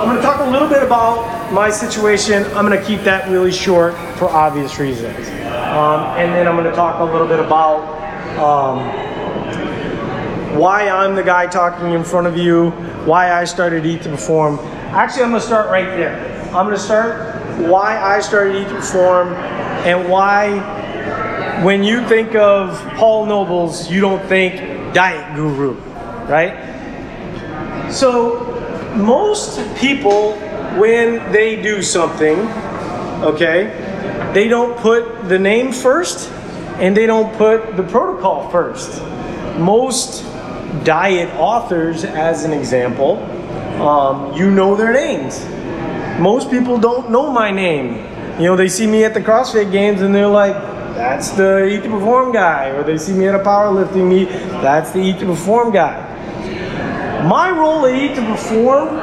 I'm going to talk a little bit about my situation. I'm going to keep that really short for obvious reasons. And then I'm going to talk a little bit about why I'm the guy talking in front of you, why I started Eat to Perform. Actually, I'm going to start right there. I'm going to start why I started Eat to Perform and why when you think of Paul Nobles, you don't think diet guru, right? So most people, when they do something, okay, they don't put the name first and they don't put the protocol first. Most diet authors, as an example, you know their names. Most people don't know my name. You know, they see me at the CrossFit Games and they're like, that's the Eat to Perform guy. Or they see me at a powerlifting meet, that's the Eat to Perform guy. My role at Eat to Perform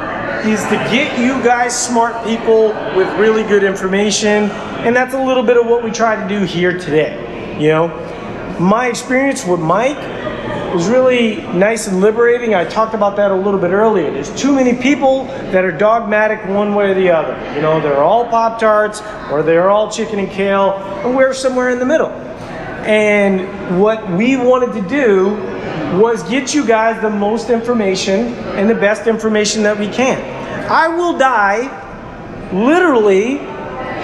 is to get you guys smart people with really good information, and that's a little bit of what we try to do here today. You know, my experience with Mike was really nice and liberating. I talked about that a little bit earlier. There's too many people that are dogmatic one way or the other. You know, they're all Pop-Tarts or they're all chicken and kale, or we're somewhere in the middle. And what we wanted to do was get you guys the most information and the best information that we can. I will die literally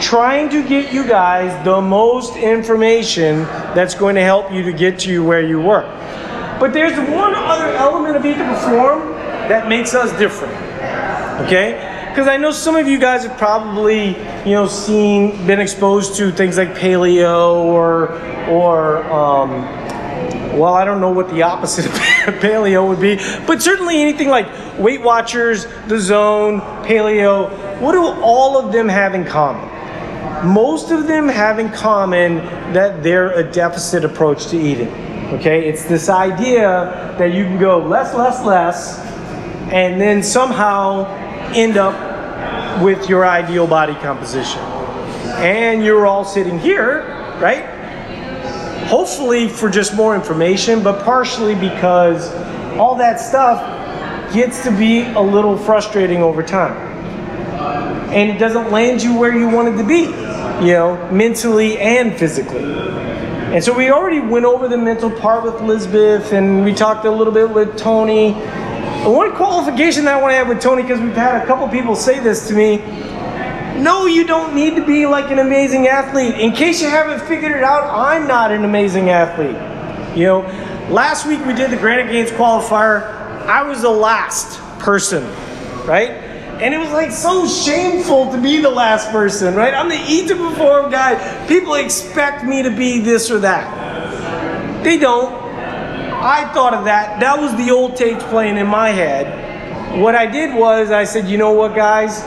trying to get you guys the most information that's going to help you to get to where you work. But there's one other element of Eat to Perform that makes us different, okay? Because I know some of you guys have probably, you know, been exposed to things like paleo well, I don't know what the opposite of paleo would be, but certainly anything like Weight Watchers, The Zone, Paleo. What do all of them have in common? Most of them have in common that they're a deficit approach to eating. Okay, it's this idea that you can go less, and then somehow end up with your ideal body composition. And you're all sitting here, right? Hopefully for just more information, but partially because all that stuff gets to be a little frustrating over time. And it doesn't land you where you wanted to be, you know, mentally and physically. And so we already went over the mental part with Elizabeth, and we talked a little bit with Tony. And one qualification that I want to have with Tony, because we've had a couple people say this to me, no, you don't need to be like an amazing athlete. In case you haven't figured it out, I'm not an amazing athlete. You know, last week we did the Granite Games qualifier. I was the last person, right? And it was like so shameful to be the last person, right? I'm the Eat to Perform guy. People expect me to be this or that. They don't. I thought of that. That was the old tapes playing in my head. What I did was I said, you know what, guys?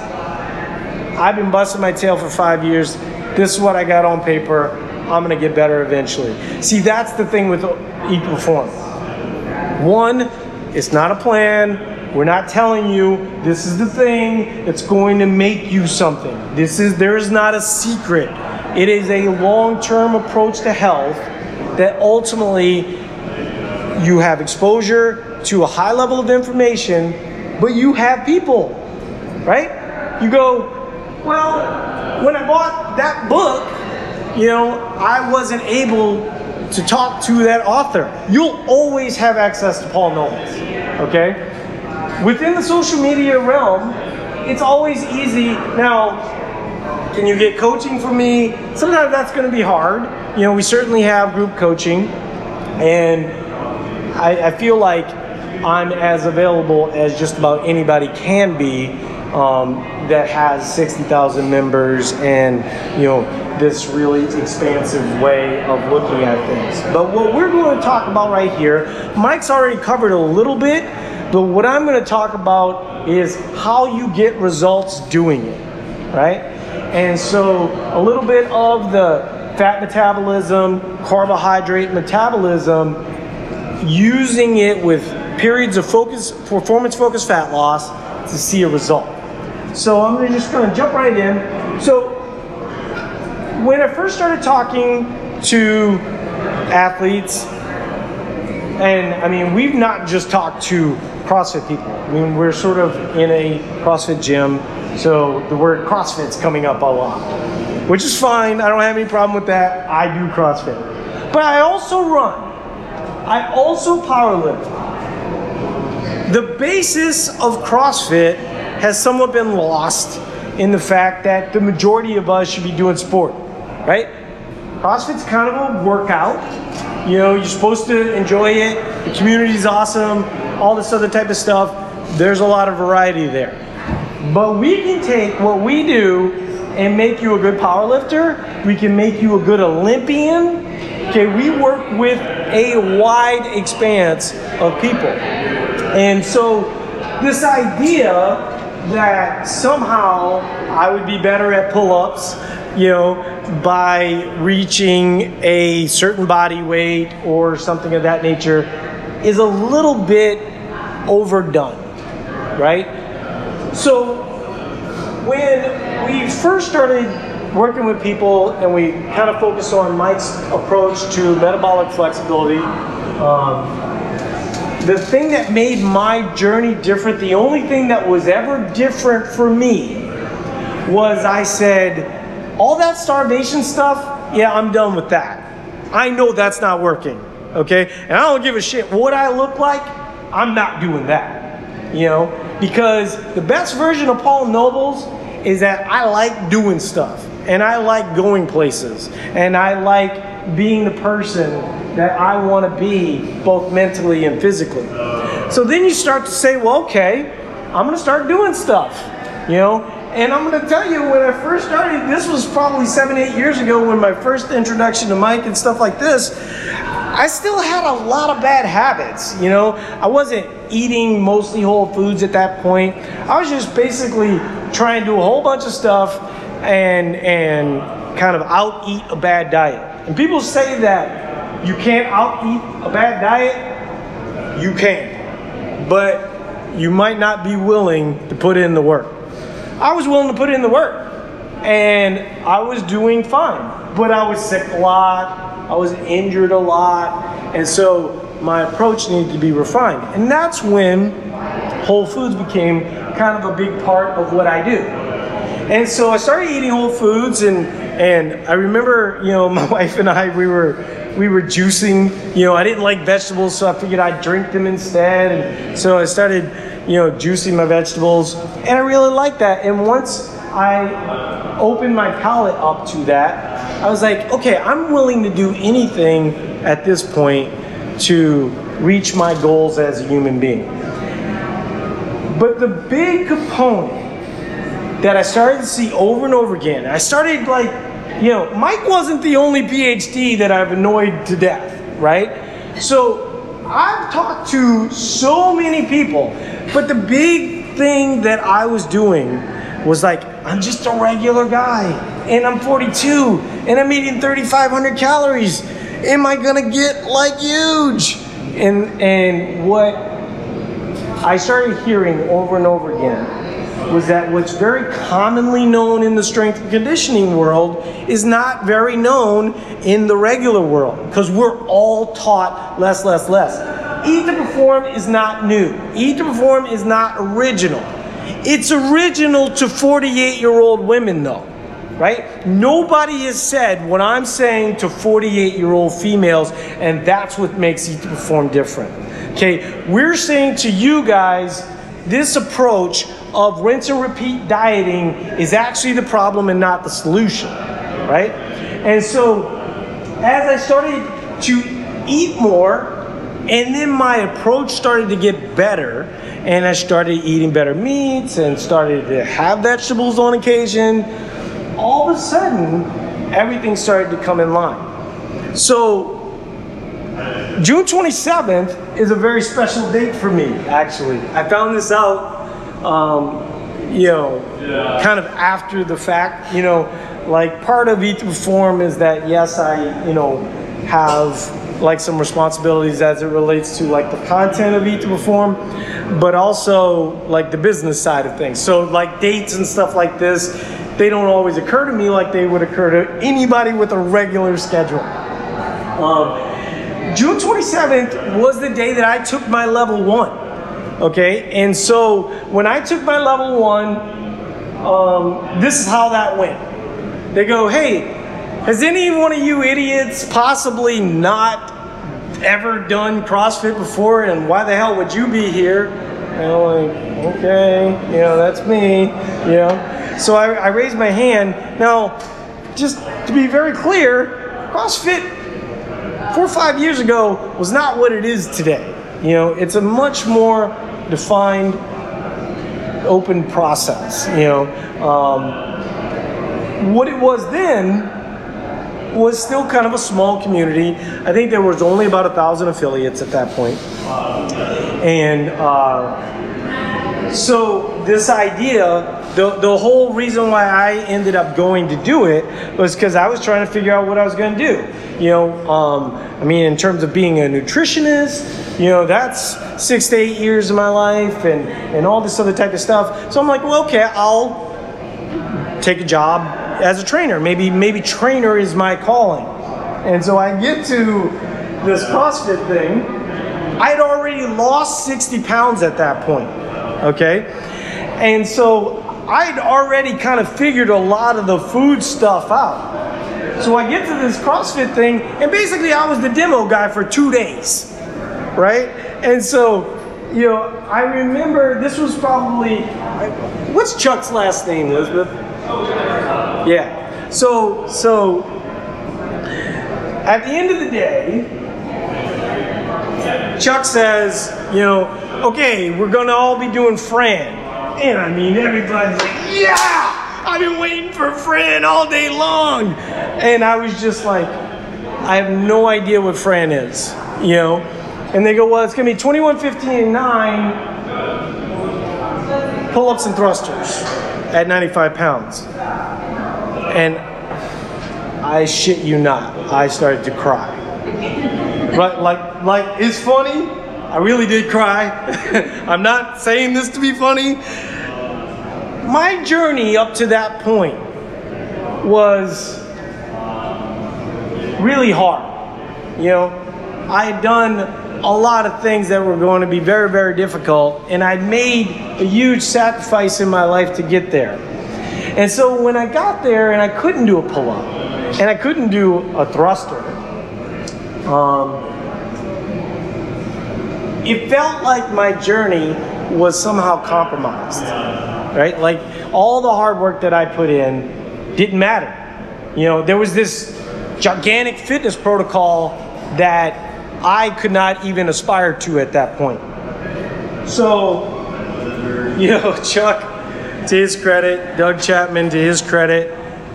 I've been busting my tail for 5 years. This is what I got on paper. I'm going to get better eventually. See, that's the thing with Eat to Perform. One, it's not a plan. We're not telling you this is the thing that's going to make you something. There is not a secret. It is a long-term approach to health that ultimately you have exposure to a high level of information, but you have people, right? You go, well, when I bought that book, you know, I wasn't able to talk to that author. You'll always have access to Paul Nobles, okay? Within the social media realm, it's always easy. Now, can you get coaching from me? Sometimes that's going to be hard. You know, we certainly have group coaching, and I feel like I'm as available as just about anybody can be that has 60,000 members and, you know, this really expansive way of looking at things. But what we're going to talk about right here, Mike's already covered a little bit. But what I'm going to talk about is how you get results doing it, right? And so a little bit of the fat metabolism, carbohydrate metabolism, using it with periods of performance-focused fat loss to see a result. So I'm just going to jump right in. So when I first started talking to athletes, And I mean, we've not just talked to CrossFit people. I mean, we're sort of in a CrossFit gym, so the word CrossFit's coming up a lot, which is fine. I don't have any problem with that. I do CrossFit, but I also run. I also powerlift. The basis of CrossFit has somewhat been lost in the fact that the majority of us should be doing sport, right? CrossFit's kind of a workout. You know, you're supposed to enjoy it. The community's awesome, all this other type of stuff. There's a lot of variety there. But we can take what we do and make you a good powerlifter. We can make you a good Olympian. Okay, we work with a wide expanse of people. And so this idea that somehow I would be better at pull-ups, you know, by reaching a certain body weight or something of that nature is a little bit overdone, right? So when we first started working with people and we kind of focused on Mike's approach to metabolic flexibility, the thing that made my journey different, the only thing that was ever different for me, was I said, all that starvation stuff, yeah, I'm done with that. I know that's not working, okay? And I don't give a shit what I look like, I'm not doing that, you know? Because the best version of Paul Nobles is that I like doing stuff, and I like going places, and I like being the person that I want to be both mentally and physically. So then you start to say, well, okay, I'm going to start doing stuff, you know? And I'm going to tell you, when I first started, this was probably 7-8 years ago when my first introduction to Mike and stuff like this, I still had a lot of bad habits, you know? I wasn't eating mostly whole foods at that point. I was just basically trying to do a whole bunch of stuff and kind of out-eat a bad diet. And people say that you can't out-eat a bad diet, you can. But you might not be willing to put in the work. I was willing to put in the work, and I was doing fine. But I was sick a lot, I was injured a lot, and so my approach needed to be refined. And that's when whole foods became kind of a big part of what I do. And so I started eating whole foods, and I remember, you know, my wife and I, we were juicing, you know, I didn't like vegetables, so I figured I'd drink them instead. And so I started, you know, juicing my vegetables, and I really liked that. And once I opened my palate up to that, I was like, okay, I'm willing to do anything at this point to reach my goals as a human being. But the big component that I started to see over and over again, I started like, you know, Mike wasn't the only PhD that I've annoyed to death, right? So I've talked to so many people, but the big thing that I was doing was like, I'm just a regular guy, and I'm 42, and I'm eating 3,500 calories. Am I gonna get like huge? And what I started hearing over and over again was that what's very commonly known in the strength and conditioning world is not very known in the regular world, because we're all taught less, less, less. Eat to Perform is not new. Eat to Perform is not original. It's original to 48-year-old women though, right? Nobody has said what I'm saying to 48-year-old females, and that's what makes Eat to Perform different. Okay, we're saying to you guys, this approach of rinse and repeat dieting is actually the problem and not the solution, right? And so as I started to eat more, and then my approach started to get better, and I started eating better meats and started to have vegetables on occasion, all of a sudden, everything started to come in line. So June 27th is a very special date for me, actually. I found this out kind of after the fact, you know, like part of Eat to Perform is that, yes, I, you know, have like some responsibilities as it relates to like the content of Eat to Perform, but also like the business side of things. So like dates and stuff like this, they don't always occur to me like they would occur to anybody with a regular schedule. June 27th was the day that I took my level one, okay? And so when I took my level one, this is how that went. They go, hey, has any one of you idiots possibly not ever done CrossFit before, and why the hell would you be here? And I'm like, okay, you know, that's me, you know? So I raised my hand. Now, just to be very clear, CrossFit 4 or 5 years ago was not what it is today. You know, it's a much more defined, open process, you know. What it was then was still kind of a small community. I think there was only about 1,000 affiliates at that point. And so this idea, the whole reason why I ended up going to do it was because I was trying to figure out what I was going to do. You know, I mean, in terms of being a nutritionist, you know, that's 6 to 8 years of my life and all this other type of stuff. So I'm like, well, okay, I'll take a job as a trainer. Maybe trainer is my calling. And so I get to this CrossFit thing. I had already lost 60 pounds at that point, okay? And so I'd already kind of figured a lot of the food stuff out. So I get to this CrossFit thing, and basically I was the demo guy for 2 days, right? And so, you know, I remember this was probably, what's Chuck's last name, Elizabeth? Yeah. So at the end of the day, Chuck says, you know, okay, we're going to all be doing Fran. And I mean, everybody's like, yeah, I've been waiting for Fran all day long. And I was just like, I have no idea what Fran is, you know? And they go, well, it's going to be 21, 15, and 9 pull-ups and thrusters at 95 pounds. And I shit you not, I started to cry. Right? Like it's funny. I really did cry. I'm not saying this to be funny. My journey up to that point was really hard. You know, I had done a lot of things that were going to be very, very difficult, and I made a huge sacrifice in my life to get there. And so when I got there and I couldn't do a pull-up and I couldn't do a thruster, it felt like my journey was somehow compromised, right? Like all the hard work that I put in didn't matter. You know, there was this gigantic fitness protocol that I could not even aspire to at that point. So, you know, Chuck, to his credit, Doug Chapman, to his credit,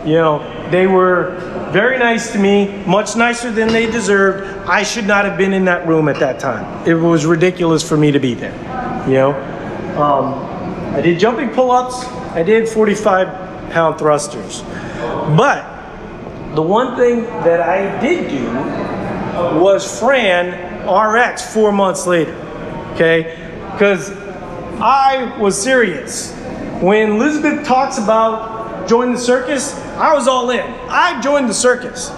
you know, they were very nice to me, much nicer than they deserved. I should not have been in that room at that time. It was ridiculous for me to be there, you know? I did jumping pull-ups, I did 45-pound thrusters. But the one thing that I did do was Fran RX 4 months later, okay? Because I was serious. When Elizabeth talks about join the circus, I was all in. I joined the circus.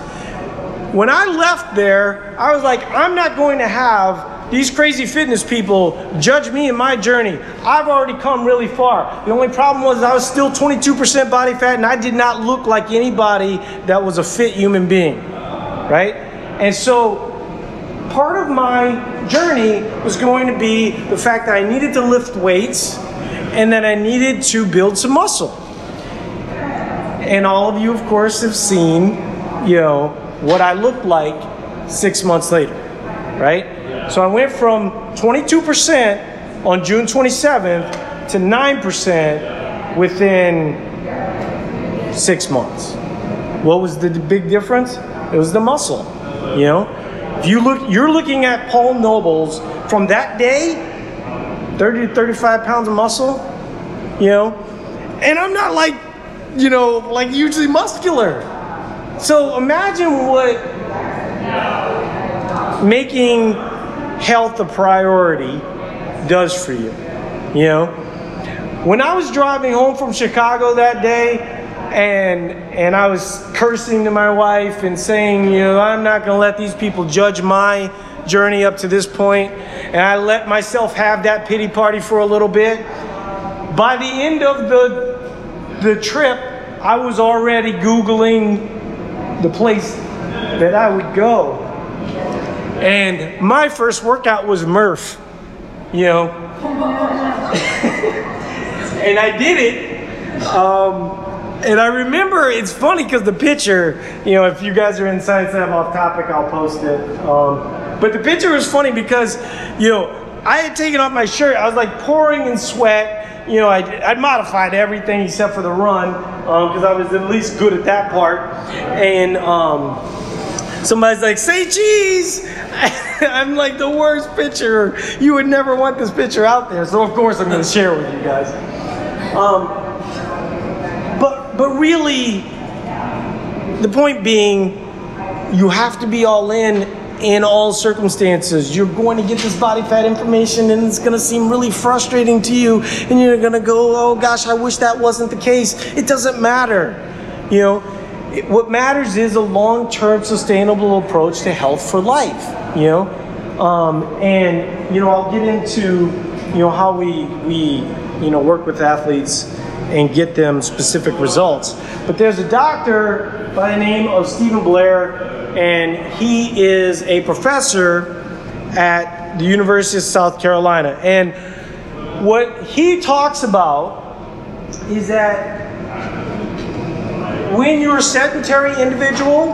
When I left there, I was like, I'm not going to have these crazy fitness people judge me in my journey. I've already come really far. The only problem was I was still 22% body fat and I did not look like anybody that was a fit human being, right? And so part of my journey was going to be the fact that I needed to lift weights and that I needed to build some muscle. And all of you, of course, have seen, you know, what I looked like 6 months later, right? Yeah. So I went from 22% on June 27th to 9% within 6 months. What was the big difference? It was the muscle, you know? If you look, you're looking at Paul Nobles from that day, 30 to 35 pounds of muscle, you know? And I'm not like, you know, like usually muscular. So imagine what making health a priority does for you, you know? When I was driving home from Chicago that day, And I was cursing to my wife and saying, you know, I'm not going to let these people judge my journey up to this point. And I let myself have that pity party for a little bit. By the end of the trip, I was already Googling the place that I would go. And my first workout was Murph, you know. And I did it. And I remember, it's funny because the picture, you know, if you guys are in Science Lab off topic, I'll post it. But the picture was funny because, you know, I had taken off my shirt. I was like pouring in sweat. You know, I modified everything except for the run because I was at least good at that part. And somebody's like, say cheese. I'm like the worst picture. You would never want this picture out there. So, of course, I'm going to share with you guys. But really, the point being, you have to be all in all circumstances. You're going to get this body fat information and it's going to seem really frustrating to you. And you're going to go, oh gosh, I wish that wasn't the case. It doesn't matter. You know, what matters is a long-term sustainable approach to health for life, you know. And, you know, I'll get into, you know, how we work with athletes and get them specific results. But there's a doctor by the name of Stephen Blair, and he is a professor at the University of South Carolina. And what he talks about is that when you're a sedentary individual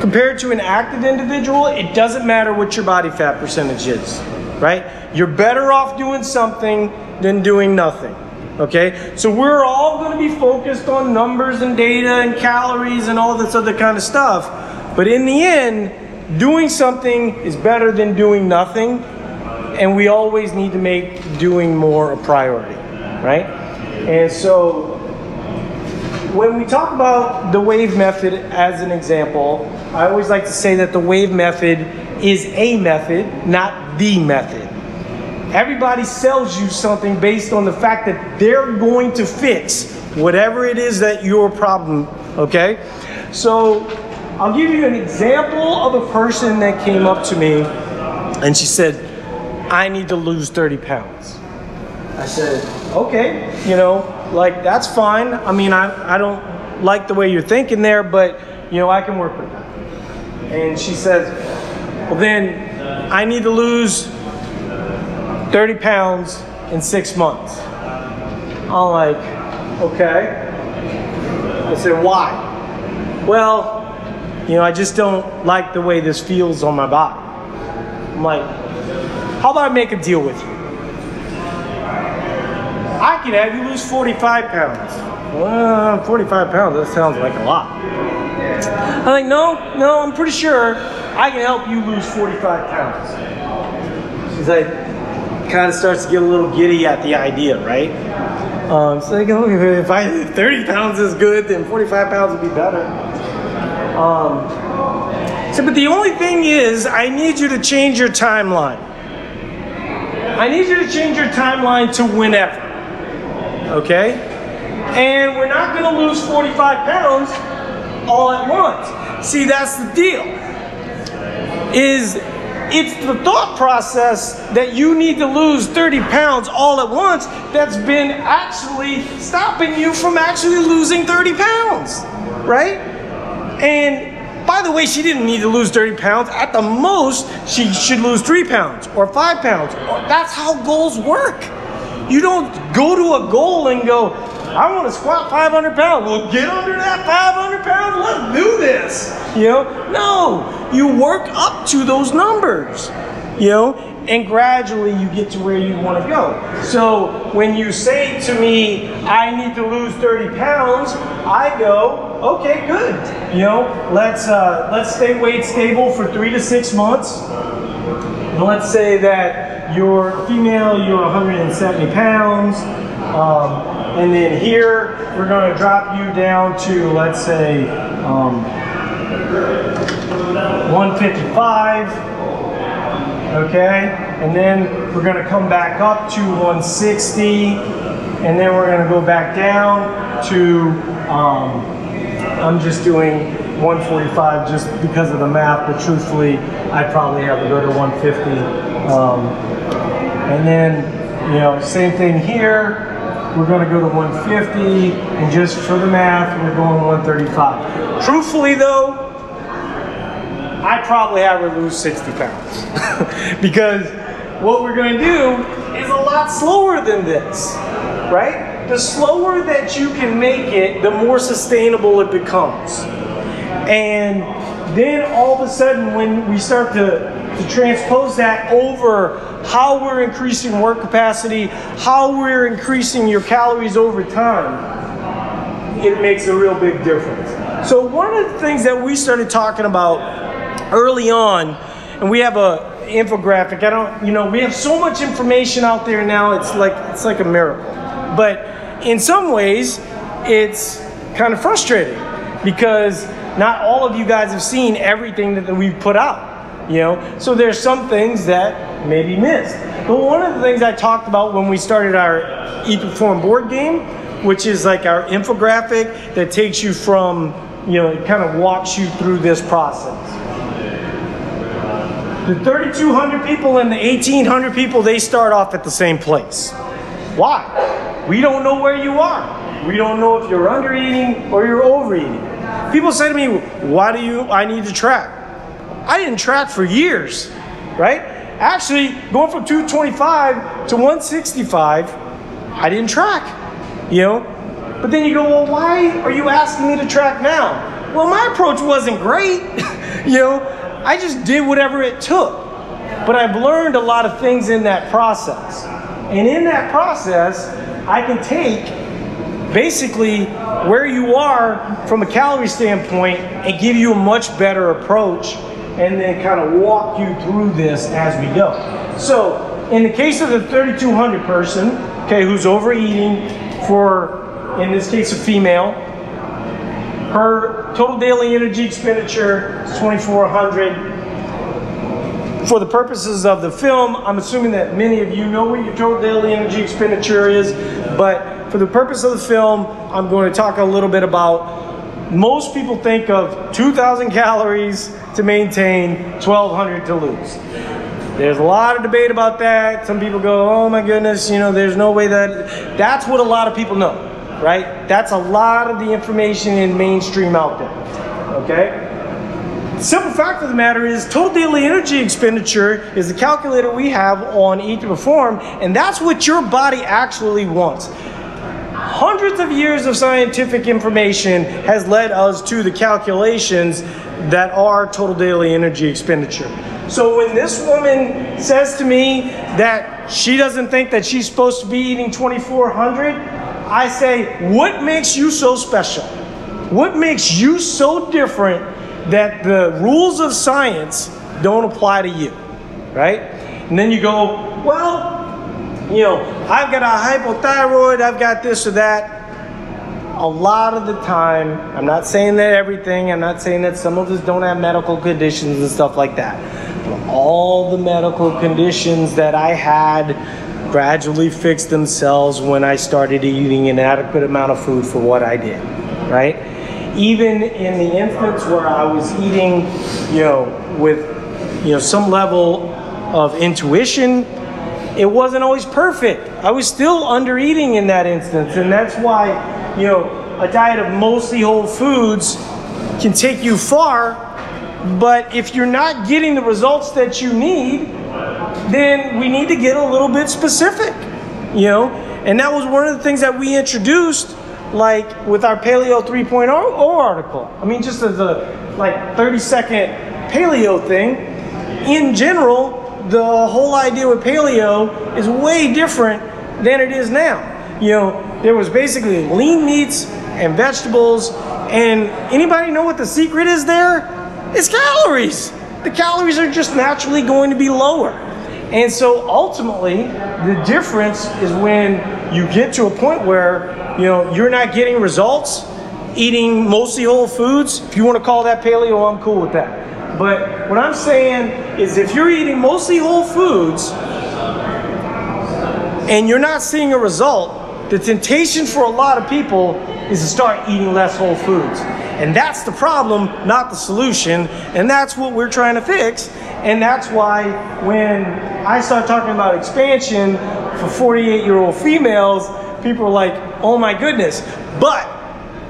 compared to an active individual, it doesn't matter what your body fat percentage is, right? You're better off doing something than doing nothing. Okay, so we're all going to be focused on numbers and data and calories and all this other kind of stuff. But in the end, doing something is better than doing nothing. And we always need to make doing more a priority, right? And so when we talk about the WAVE method as an example, I always like to say that the WAVE method is a method, not the method. Everybody sells you something based on the fact that they're going to fix whatever it is that your problem, okay? So I'll give you an example of a person that came up to me and she said, I need to lose 30 pounds. I said, okay, you know, like that's fine. I mean, I don't like the way you're thinking there, but you know, I can work with that. And she says, well then I need to lose 30 pounds in 6 months. I'm like, okay. I said, why? Well, you know, I just don't like the way this feels on my body. I'm like, how about I make a deal with you? I can have you lose 45 pounds. Well, 45 pounds, that sounds like a lot. I'm like, no, I'm pretty sure I can help you lose 45 pounds. She's like, kind of starts to get a little giddy at the idea, right? So they go, if 30 pounds is good, then 45 pounds would be better. So, but the only thing is, I need you to change your timeline. I need you to change your timeline to whenever, okay? And we're not going to lose 45 pounds all at once. See, that's the deal. It's the thought process that you need to lose 30 pounds all at once that's been actually stopping you from actually losing 30 pounds, right? And by the way, she didn't need to lose 30 pounds. At the most, she should lose 3 pounds or 5 pounds. That's how goals work. You don't go to a goal and go, I want to squat 500 pounds. Well, get under that 500 pounds. Let's do this. You know? No. You work up to those numbers, you know, and gradually you get to where you want to go. So when you say to me, I need to lose 30 pounds, I go, okay, good. You know, let's stay weight stable for 3 to 6 months. And let's say that you're female, you're 170 pounds. And then here, we're going to drop you down to, let's say, 155, okay? And then we're going to come back up to 160, and then we're going to go back down to, I'm just doing 145 just because of the math, but truthfully, I probably have to go to 150. And then, you know, same thing here. We're going to go to 150, and just for the math, we're going 135. Truthfully, though, I probably have to lose 60 pounds because what we're going to do is a lot slower than this, right? The slower that you can make it, the more sustainable it becomes. And then all of a sudden, when we start to transpose that over how we're increasing work capacity, how we're increasing your calories over time, it makes a real big difference. So one of the things that we started talking about early on, and we have a infographic. I don't, you know, we have so much information out there now. It's like a miracle. But in some ways, it's kind of frustrating because not all of you guys have seen everything that we've put out. You know, so there's some things that may be missed. But one of the things I talked about when we started our Eat to Perform board game, which is like our infographic that takes you from, you know, it kind of walks you through this process. The 3,200 people and the 1,800 people, they start off at the same place. Why? We don't know where you are. We don't know if you're under eating or you're over eating. People say to me, why do you, I need to track. I didn't track for years, right? Actually, going from 225 to 165, I didn't track, you know? But then you go, well, why are you asking me to track now? Well, my approach wasn't great, you know? I just did whatever it took, but I've learned a lot of things in that process. And in that process, I can take basically where you are from a calorie standpoint and give you a much better approach and then kind of walk you through this as we go. So in the case of the 3,200 person, okay, who's overeating for, in this case, a female, her total daily energy expenditure is 2,400. For the purposes of the film, I'm assuming that many of you know what your total daily energy expenditure is, but for the purpose of the film, I'm going to talk a little bit about, most people think of 2,000 calories to maintain, 1,200 to lose. There's a lot of debate about that. Some people go, oh my goodness, you know, there's no way that, that's what a lot of people know. Right? That's a lot of the information in mainstream out there, okay? The simple fact of the matter is total daily energy expenditure is the calculator we have on Eat to Perform, and that's what your body actually wants. Hundreds of years of scientific information has led us to the calculations that are total daily energy expenditure. So when this woman says to me that she doesn't think that she's supposed to be eating 2,400, I say, what makes you so special? What makes you so different that the rules of science don't apply to you, right? And then you go, well, you know, I've got a hypothyroid, I've got this or that. A lot of the time, I'm not saying that everything, I'm not saying that some of us don't have medical conditions and stuff like that. But all the medical conditions that I had gradually fixed themselves when I started eating an adequate amount of food for what I did, right? Even in the instance where I was eating, you know, with, you know, some level of intuition, it wasn't always perfect. I was still under eating in that instance, and that's why, you know, a diet of mostly whole foods can take you far, but if you're not getting the results that you need, then we need to get a little bit specific, you know? And that was one of the things that we introduced, like with our Paleo 3.0 article. I mean, just as a like 30-second Paleo thing, in general, the whole idea with Paleo is way different than it is now. You know, there was basically lean meats and vegetables, and anybody know what the secret is there? It's calories. The calories are just naturally going to be lower. And so ultimately, the difference is when you get to a point where, you know, you're not getting results, eating mostly whole foods. If you want to call that paleo, I'm cool with that. But what I'm saying is if you're eating mostly whole foods and you're not seeing a result, The temptation for a lot of people is to start eating less whole foods. And that's the problem, not the solution. And that's what we're trying to fix. And that's why when I start talking about expansion for 48-year-old females, people are like, oh my goodness. But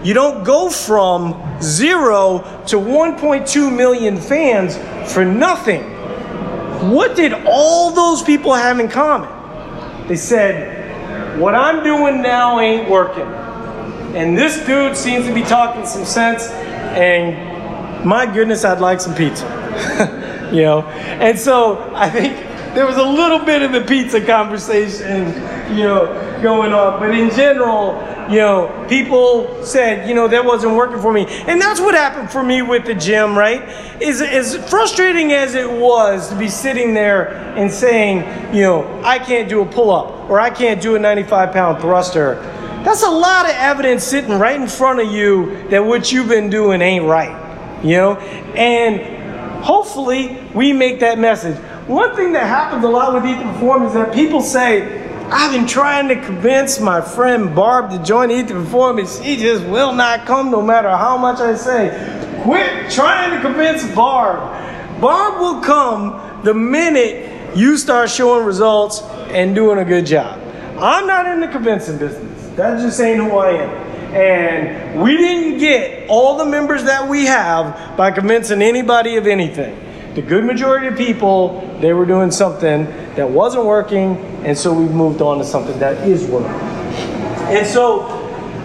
you don't go from 0 to 1.2 million fans for nothing. What did all those people have in common? They said, what I'm doing now ain't working. And this dude seems to be talking some sense, and my goodness, I'd like some pizza. You know? And so I think there was a little bit of the pizza conversation, you know, going on. But in general, you know, people said, you know, that wasn't working for me. And that's what happened for me with the gym, right? Is as frustrating as it was to be sitting there and saying, you know, I can't do a pull-up or I can't do a 95-pound thruster. That's a lot of evidence sitting right in front of you that what you've been doing ain't right, you know? And hopefully we make that message. One thing that happens a lot with Eat to Perform is that people say, I've been trying to convince my friend Barb to join Eat to Perform, and she just will not come no matter how much I say. Quit trying to convince Barb. Barb will come the minute you start showing results and doing a good job. I'm not in the convincing business. That just ain't who I am. And we didn't get all the members that we have by convincing anybody of anything. The good majority of people, they were doing something that wasn't working, and so we've moved on to something that is working. And so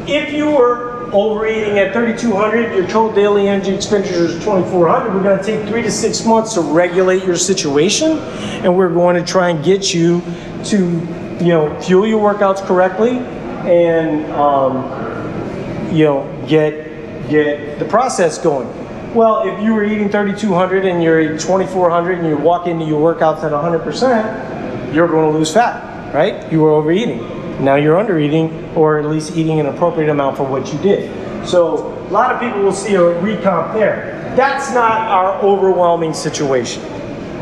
if you were overeating at 3,200, your total daily energy expenditure is 2,400, we're going to take 3 to 6 months to regulate your situation, and we're going to try and get you to, you know, fuel your workouts correctly and, you know, get the process going. Well, if you were eating 3,200 and you're eating 2,400 and you walk into your workouts at 100%, you're going to lose fat, right? You were overeating. Now you're undereating, or at least eating an appropriate amount for what you did. So a lot of people will see a recomp there. That's not our overwhelming situation.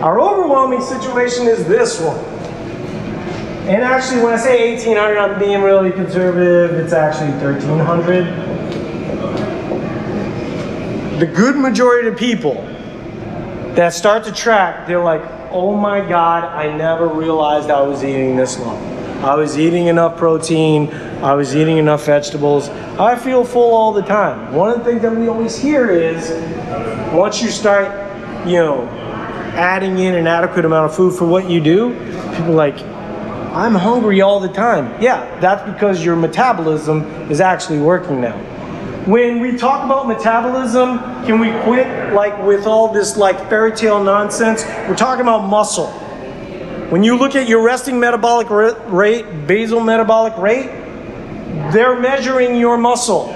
Our overwhelming situation is this one. And actually, when I say 1,800, I'm being really conservative. It's actually 1,300. The good majority of people that start to track, they're like, oh my God, I never realized I was eating this low. I was eating enough protein. I was eating enough vegetables. I feel full all the time. One of the things that we always hear is once you start, you know, adding in an adequate amount of food for what you do, people are like, I'm hungry all the time. Yeah, that's because your metabolism is actually working now. When we talk about metabolism, can we quit like with all this like fairy tale nonsense? We're talking about muscle. When you look at your resting metabolic rate, basal metabolic rate, they're measuring your muscle.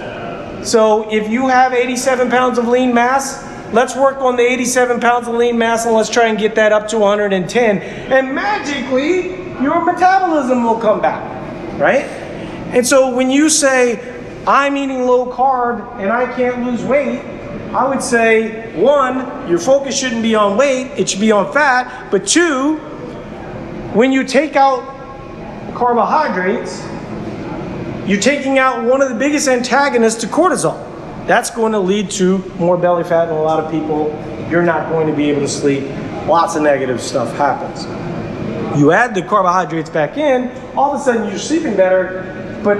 So if you have 87 pounds of lean mass, let's work on the 87 pounds of lean mass and let's try and get that up to 110. And magically, your metabolism will come back, right? And so when you say, I'm eating low carb and I can't lose weight, I would say, one, your focus shouldn't be on weight, it should be on fat. But two, when you take out carbohydrates, you're taking out one of the biggest antagonists to cortisol. That's going to lead to more belly fat in a lot of people. You're not going to be able to sleep. Lots of negative stuff happens. You add the carbohydrates back in, all of a sudden you're sleeping better, but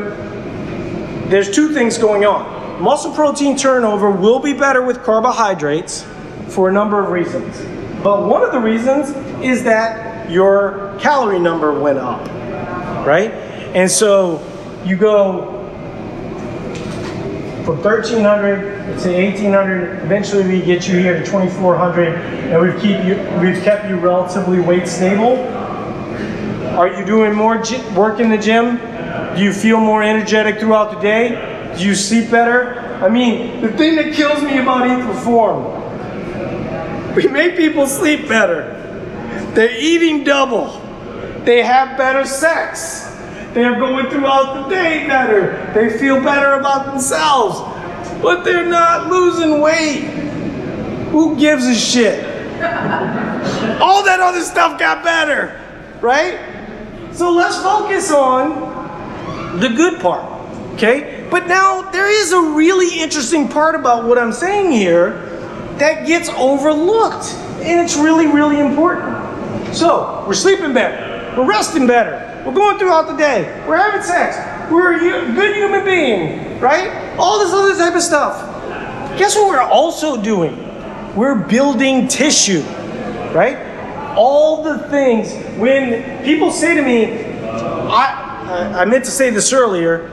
there's two things going on. Muscle protein turnover will be better with carbohydrates for a number of reasons. But one of the reasons is that your calorie number went up, right? And so you go from 1,300 to 1,800, eventually we get you here to 2,400, and we've kept you relatively weight stable. Are you doing more work in the gym? Do you feel more energetic throughout the day? Do you sleep better? I mean, the thing that kills me about Eat to Perform, we make people sleep better. They're eating double. They have better sex. They're going throughout the day better. They feel better about themselves, but they're not losing weight. Who gives a shit? All that other stuff got better, right? So let's focus on the good part, okay? But now there is a really interesting part about what I'm saying here that gets overlooked, and it's really, really important. So we're sleeping better, we're resting better, we're going throughout the day, we're having sex, we're a good human being, right? All this other type of stuff. Guess what we're also doing? We're building tissue, right? All the things, when people say to me, I meant to say this earlier,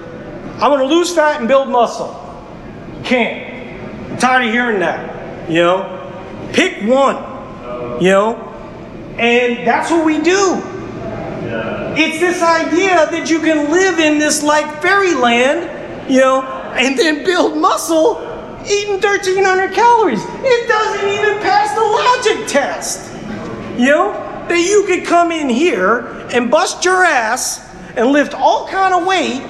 I want to lose fat and build muscle. Can't. I'm tired of hearing that, you know? Pick one, you know? And that's what we do. It's this idea that you can live in this like fairyland, you know, and then build muscle eating 1,300 calories. It doesn't even pass the logic test. You know, that you could come in here and bust your ass and lift all kind of weight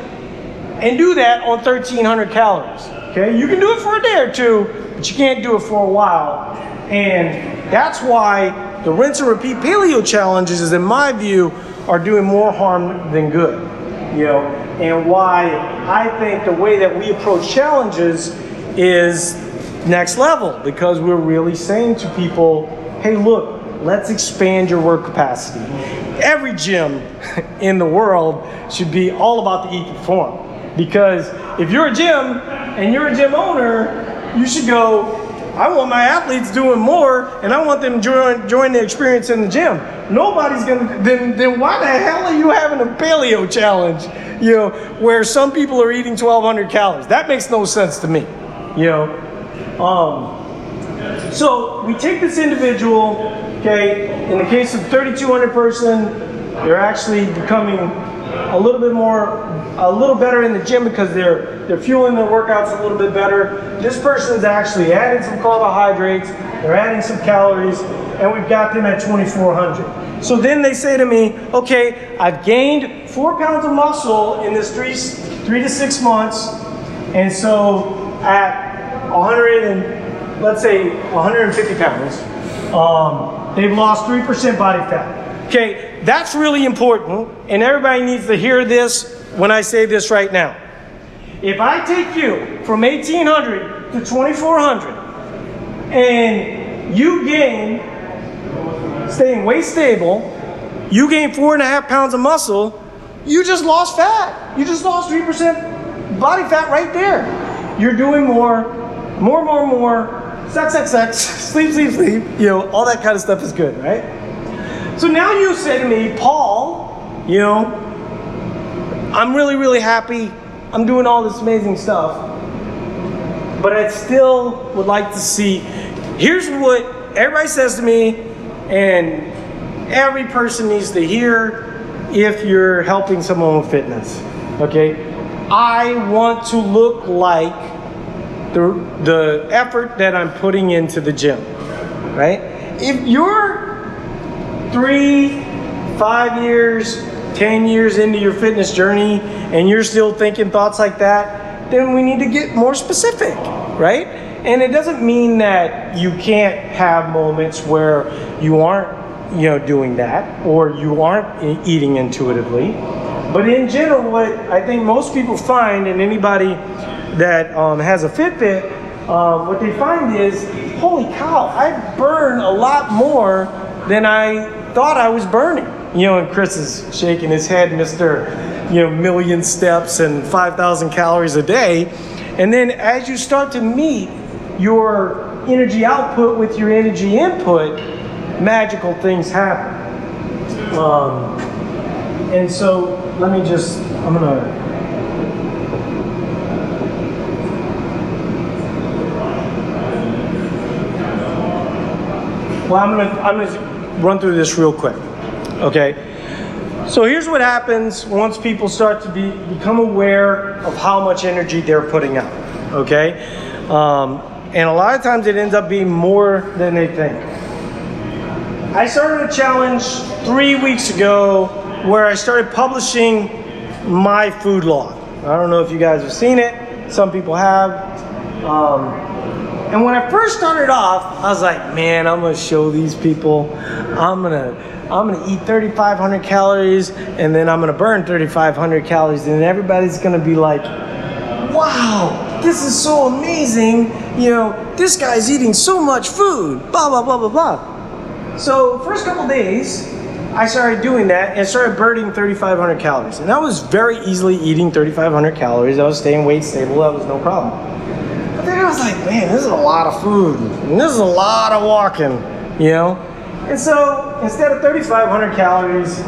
and do that on 1,300 calories. Okay, you can do it for a day or two, but you can't do it for a while. And that's why the rinse and repeat paleo challenges, in my view, are doing more harm than good. You know, and why I think the way that we approach challenges is next level, because we're really saying to people, hey, look, let's expand your work capacity. Every gym in the world should be all about the Eat to Perform, because if you're a gym and you're a gym owner, you should go, I want my athletes doing more, and I want them join the experience in the gym. Nobody's gonna, then why the hell are you having a paleo challenge, you know, where some people are eating 1,200 calories? That makes no sense to me. You know, so we take this individual, okay, in the case of 3,200 person, they're actually becoming a little better in the gym because they're fueling their workouts a little bit better. This person's actually adding some carbohydrates, they're adding some calories, and we've got them at 2,400. So then they say to me, okay, I've gained 4 pounds of muscle in this three to 6 months, and so at 150 pounds, they've lost 3% body fat. Okay, that's really important, and everybody needs to hear this when I say this right now. If I take you from 1,800 to 2,400, and you gain, staying weight stable, you gain 4.5 pounds of muscle, you just lost fat. You just lost 3% body fat right there. You're doing more, sex, sleep, you know, all that kind of stuff is good, right? So now you say to me, Paul, you know, I'm really, really happy. I'm doing all this amazing stuff, but I still would like to see, here's what everybody says to me, and every person needs to hear if you're helping someone with fitness, okay? I want to look like the effort that I'm putting into the gym, right? If you're 3, 5 years, 10 years into your fitness journey and you're still thinking thoughts like that, then we need to get more specific, right? And it doesn't mean that you can't have moments where you aren't, you know, doing that or you aren't eating intuitively. But in general, what I think most people find, and anybody that has a Fitbit, what they find is, holy cow, I burn a lot more than I thought I was burning. You know, and Chris is shaking his head, Mr. You know, million steps and 5,000 calories a day. And then as you start to meet your energy output with your energy input, magical things happen. And so let me just, I'm gonna, well, I'm gonna run through this real quick, okay? So here's what happens once people start to become aware of how much energy they're putting out, okay? And a lot of times it ends up being more than they think. I started a challenge 3 weeks ago where I started publishing my food log. I don't know if you guys have seen it. Some people have. And when I first started off, I was like, man, I'm gonna show these people. I'm gonna eat 3,500 calories, and then I'm gonna burn 3,500 calories, and everybody's gonna be like, wow, this is so amazing. You know, this guy's eating so much food, blah, blah, blah, blah, blah. So first couple days, I started doing that and started burning 3,500 calories. And I was very easily eating 3,500 calories. I was staying weight stable, that was no problem. But then I was like, man, this is a lot of food. And this is a lot of walking, you know? And so instead of 3,500 calories,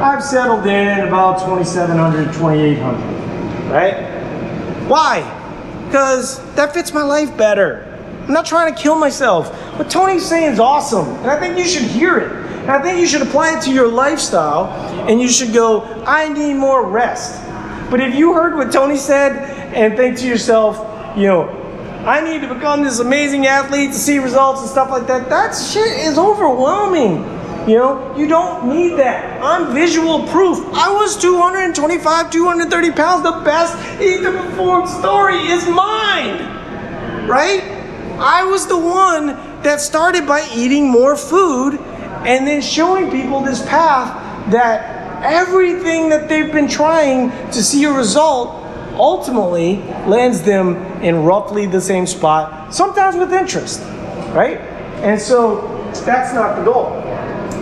I've settled in at about 2,700, 2,800, right? Why? Because that fits my life better. I'm not trying to kill myself. What Tony's saying is awesome, and I think you should hear it. And I think you should apply it to your lifestyle, and you should go, I need more rest. But if you heard what Tony said and think to yourself, you know, I need to become this amazing athlete to see results and stuff like that, that shit is overwhelming. You know, you don't need that. I'm visual proof. I was 225, 230 pounds. The best Eat to Perform story is mine, right? I was the one that started by eating more food and then showing people this path that everything that they've been trying to see a result ultimately lands them in roughly the same spot, sometimes with interest, right? And so that's not the goal.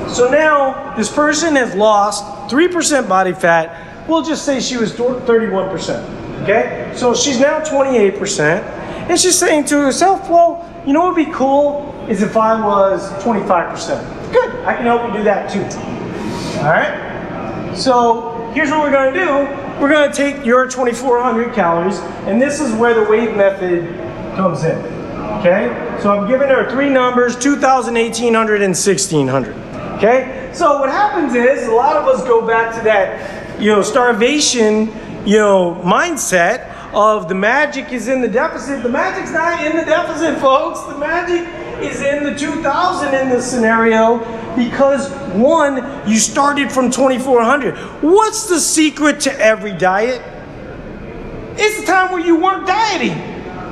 So now this person has lost 3% body fat. We'll just say she was 31%, okay? So she's now 28%, and she's saying to herself, well, you know what would be cool is if I was 25%. Good, I can help you do that too. All right, so here's what we're gonna do. We're gonna take your 2,400 calories, and this is where the WAVE method comes in, okay? So I'm giving her three numbers, 2,000, 1,800, and 1,600, okay? So what happens is, a lot of us go back to that, you know, starvation, you know, mindset of the magic is in the deficit. The magic's not in the deficit, folks. The magic is in the 2,000 in this scenario, because one, you started from 2,400. What's the secret to every diet? It's the time where you weren't dieting.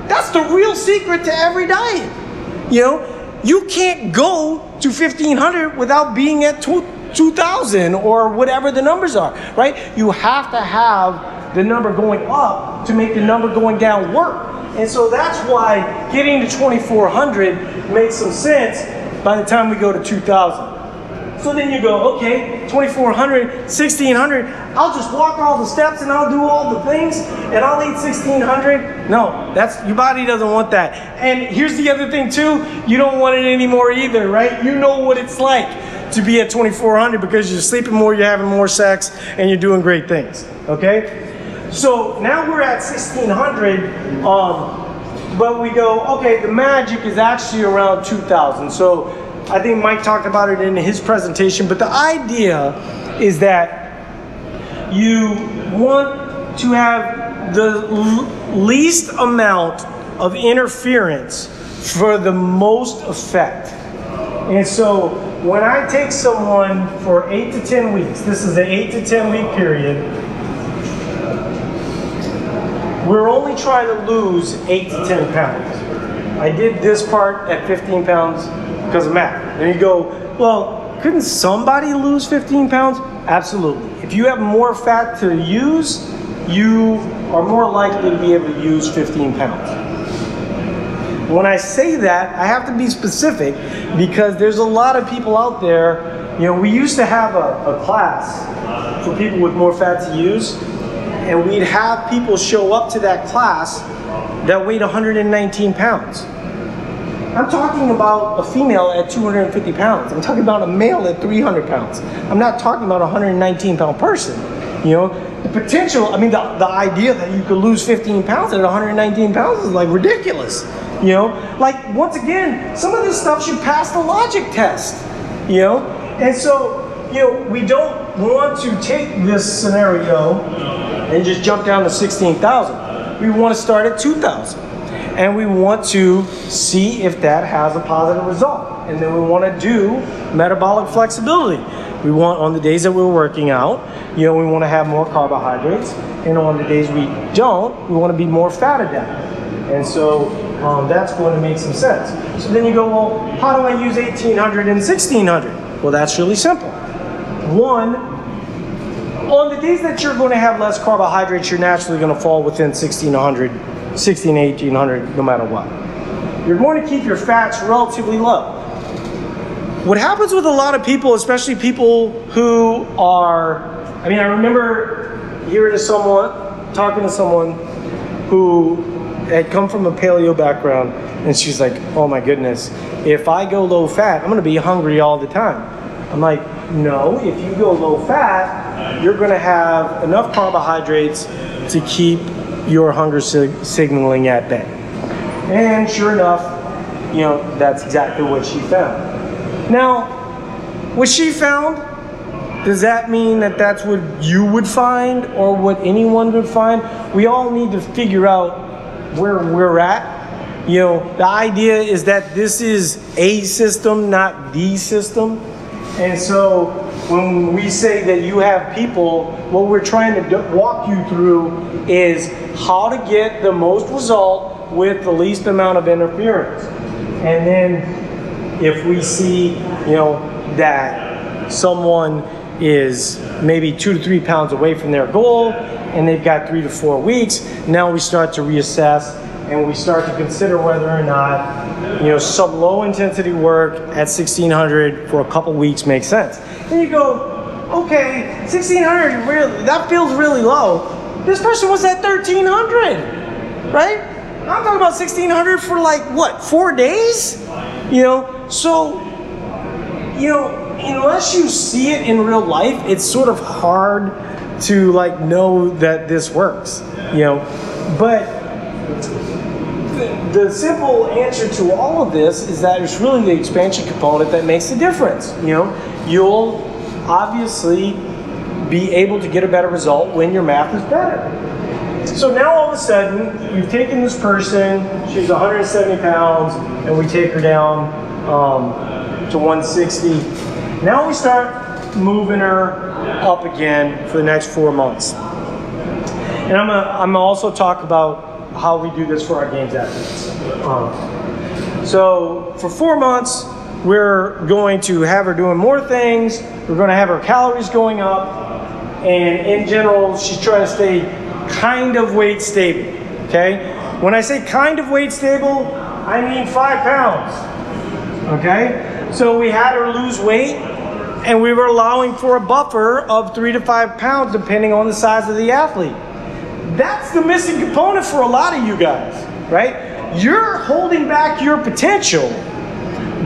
That's the real secret to every diet. You know, you can't go to 1,500 without being at 2,000 or whatever the numbers are, right? You have to have the number going up to make the number going down work. And so that's why getting to 2,400 makes some sense by the time we go to 2,000. So then you go, okay, 2,400, 1,600, I'll just walk all the steps and I'll do all the things and I'll eat 1,600. No, that's, your body doesn't want that. And here's the other thing too, you don't want it anymore either, right? You know what it's like to be at 2,400 because you're sleeping more, you're having more sex, and you're doing great things, okay? So now we're at 1,600, but we go, okay, the magic is actually around 2,000. So I think Mike talked about it in his presentation, but the idea is that you want to have the least amount of interference for the most effect. And so when I take someone for 8 to 10 weeks, this is the 8 to 10 week period, we're only trying to lose 8 to 10 pounds. I did this part at 15 pounds because of math. And you go, well, couldn't somebody lose 15 pounds? Absolutely. If you have more fat to use, you are more likely to be able to use 15 pounds. When I say that, I have to be specific because there's a lot of people out there, you know, we used to have a class for people with more fat to use. And we'd have people show up to that class that weighed 119 pounds. I'm talking about a female at 250 pounds. I'm talking about a male at 300 pounds. I'm not talking about a 119 pound person. You know, the potential, I mean, the idea that you could lose 15 pounds at 119 pounds is like ridiculous. You know, like once again, some of this stuff should pass the logic test, you know? And so, you know, we don't want to take this scenario and just jump down to 16,000. We want to start at 2,000. And we want to see if that has a positive result. And then we want to do metabolic flexibility. We want, on the days that we're working out, you know, we want to have more carbohydrates. And on the days we don't, we want to be more fat adapted. And so That's going to make some sense. So then you go, well, how do I use 1800 and 1600? Well, that's really simple. One, on the days that you're going to have less carbohydrates, you're naturally going to fall within 1600, 1800, no matter what. You're going to keep your fats relatively low. What happens with a lot of people, especially people who are, I mean, I remember hearing to someone, talking to someone who had come from a paleo background, and she's like, oh my goodness, if I go low fat, I'm gonna be hungry all the time. I'm like, no, if you go low fat, you're gonna have enough carbohydrates to keep your hunger signaling at bay. And sure enough, you know, that's exactly what she found. Now, what she found, does that mean that that's what you would find or what anyone would find? We all need to figure out where we're at. You know, the idea is that this is a system, not the system. And so when we say that you have people, what we're trying to walk you through is how to get the most result with the least amount of interference. And then, if we see, you know, that someone is maybe 2 to 3 pounds away from their goal and they've got 3 to 4 weeks, now we start to reassess and we start to consider whether or not, you know, some low intensity work at 1600 for a couple weeks makes sense. Then you go, okay, 1600, really, that feels really low. This person was at 1300, right? I'm talking about 1600 for like, what, 4 days? You know? So, you know, unless you see it in real life, it's sort of hard to like know that this works, you know, but the simple answer to all of this is that it's really the expansion component that makes the difference. You know, you'll obviously be able to get a better result when your math is better. So now all of a sudden, we've taken this person, she's 170 pounds, and we take her down to 160. Now we start moving her up again for the next 4 months. And I'm also talk about how we do this for our games athletes. So for 4 months, we're going to have her doing more things. We're going to have her calories going up. And in general, she's trying to stay kind of weight stable. Okay? When I say kind of weight stable, I mean 5 pounds. Okay, so we had her lose weight and we were allowing for a buffer of 3 to 5 pounds depending on the size of the athlete. That's the missing component for a lot of you guys, right? You're holding back your potential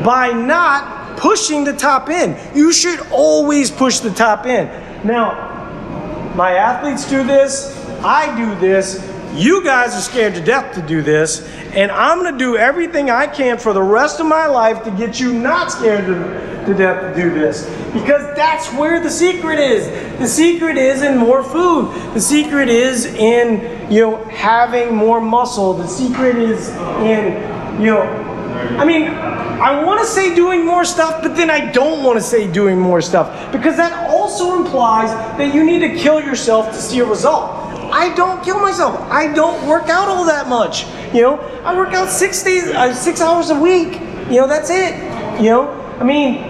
by not pushing the top end. You should always push the top end. Now, my athletes do this, I do this. You guys are scared to death to do this, and I'm going to do everything I can for the rest of my life to get you not scared to death to do this, because that's where the secret is. The secret is in more food. The secret is in, you know, having more muscle. The secret is in, you know, I mean, I want to say doing more stuff, but then I don't want to say doing more stuff, because that also implies that you need to kill yourself to see a result. I don't kill myself. I don't work out all that much. You know, I work out 6 hours a week. You know, that's it. You know, I mean,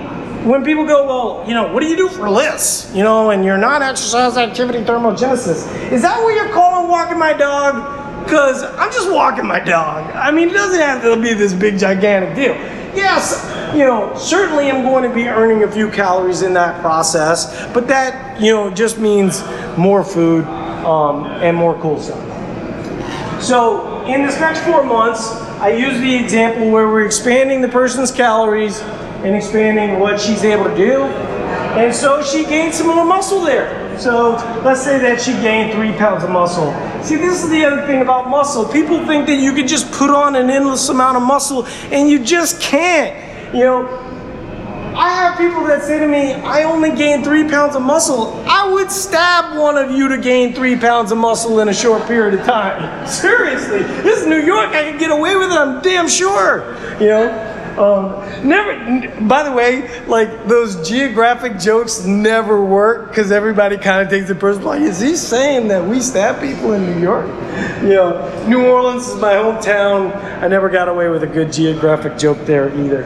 when people go, well, you know, what do you do for less? You know, and you're not exercise activity thermogenesis. Is that what you're calling walking my dog? Because I'm just walking my dog. I mean, it doesn't have to be this big, gigantic deal. Yes, you know, certainly I'm going to be earning a few calories in that process, but that, you know, just means more food. And more cool stuff. So in this next 4 months, I use the example where we're expanding the person's calories and expanding what she's able to do. And so she gained some more muscle there. So let's say that she gained 3 pounds of muscle. See, this is the other thing about muscle. People think that you can just put on an endless amount of muscle, and you just can't. You know, I have people that say to me, I only gained 3 pounds of muscle. I would stab one of you to gain 3 pounds of muscle in a short period of time. Seriously, this is New York. I can get away with it, I'm damn sure. You know, By the way, like those geographic jokes never work because everybody kind of takes it personal. Like, is he saying that we stab people in New York? You know, New Orleans is my hometown. I never got away with a good geographic joke there either.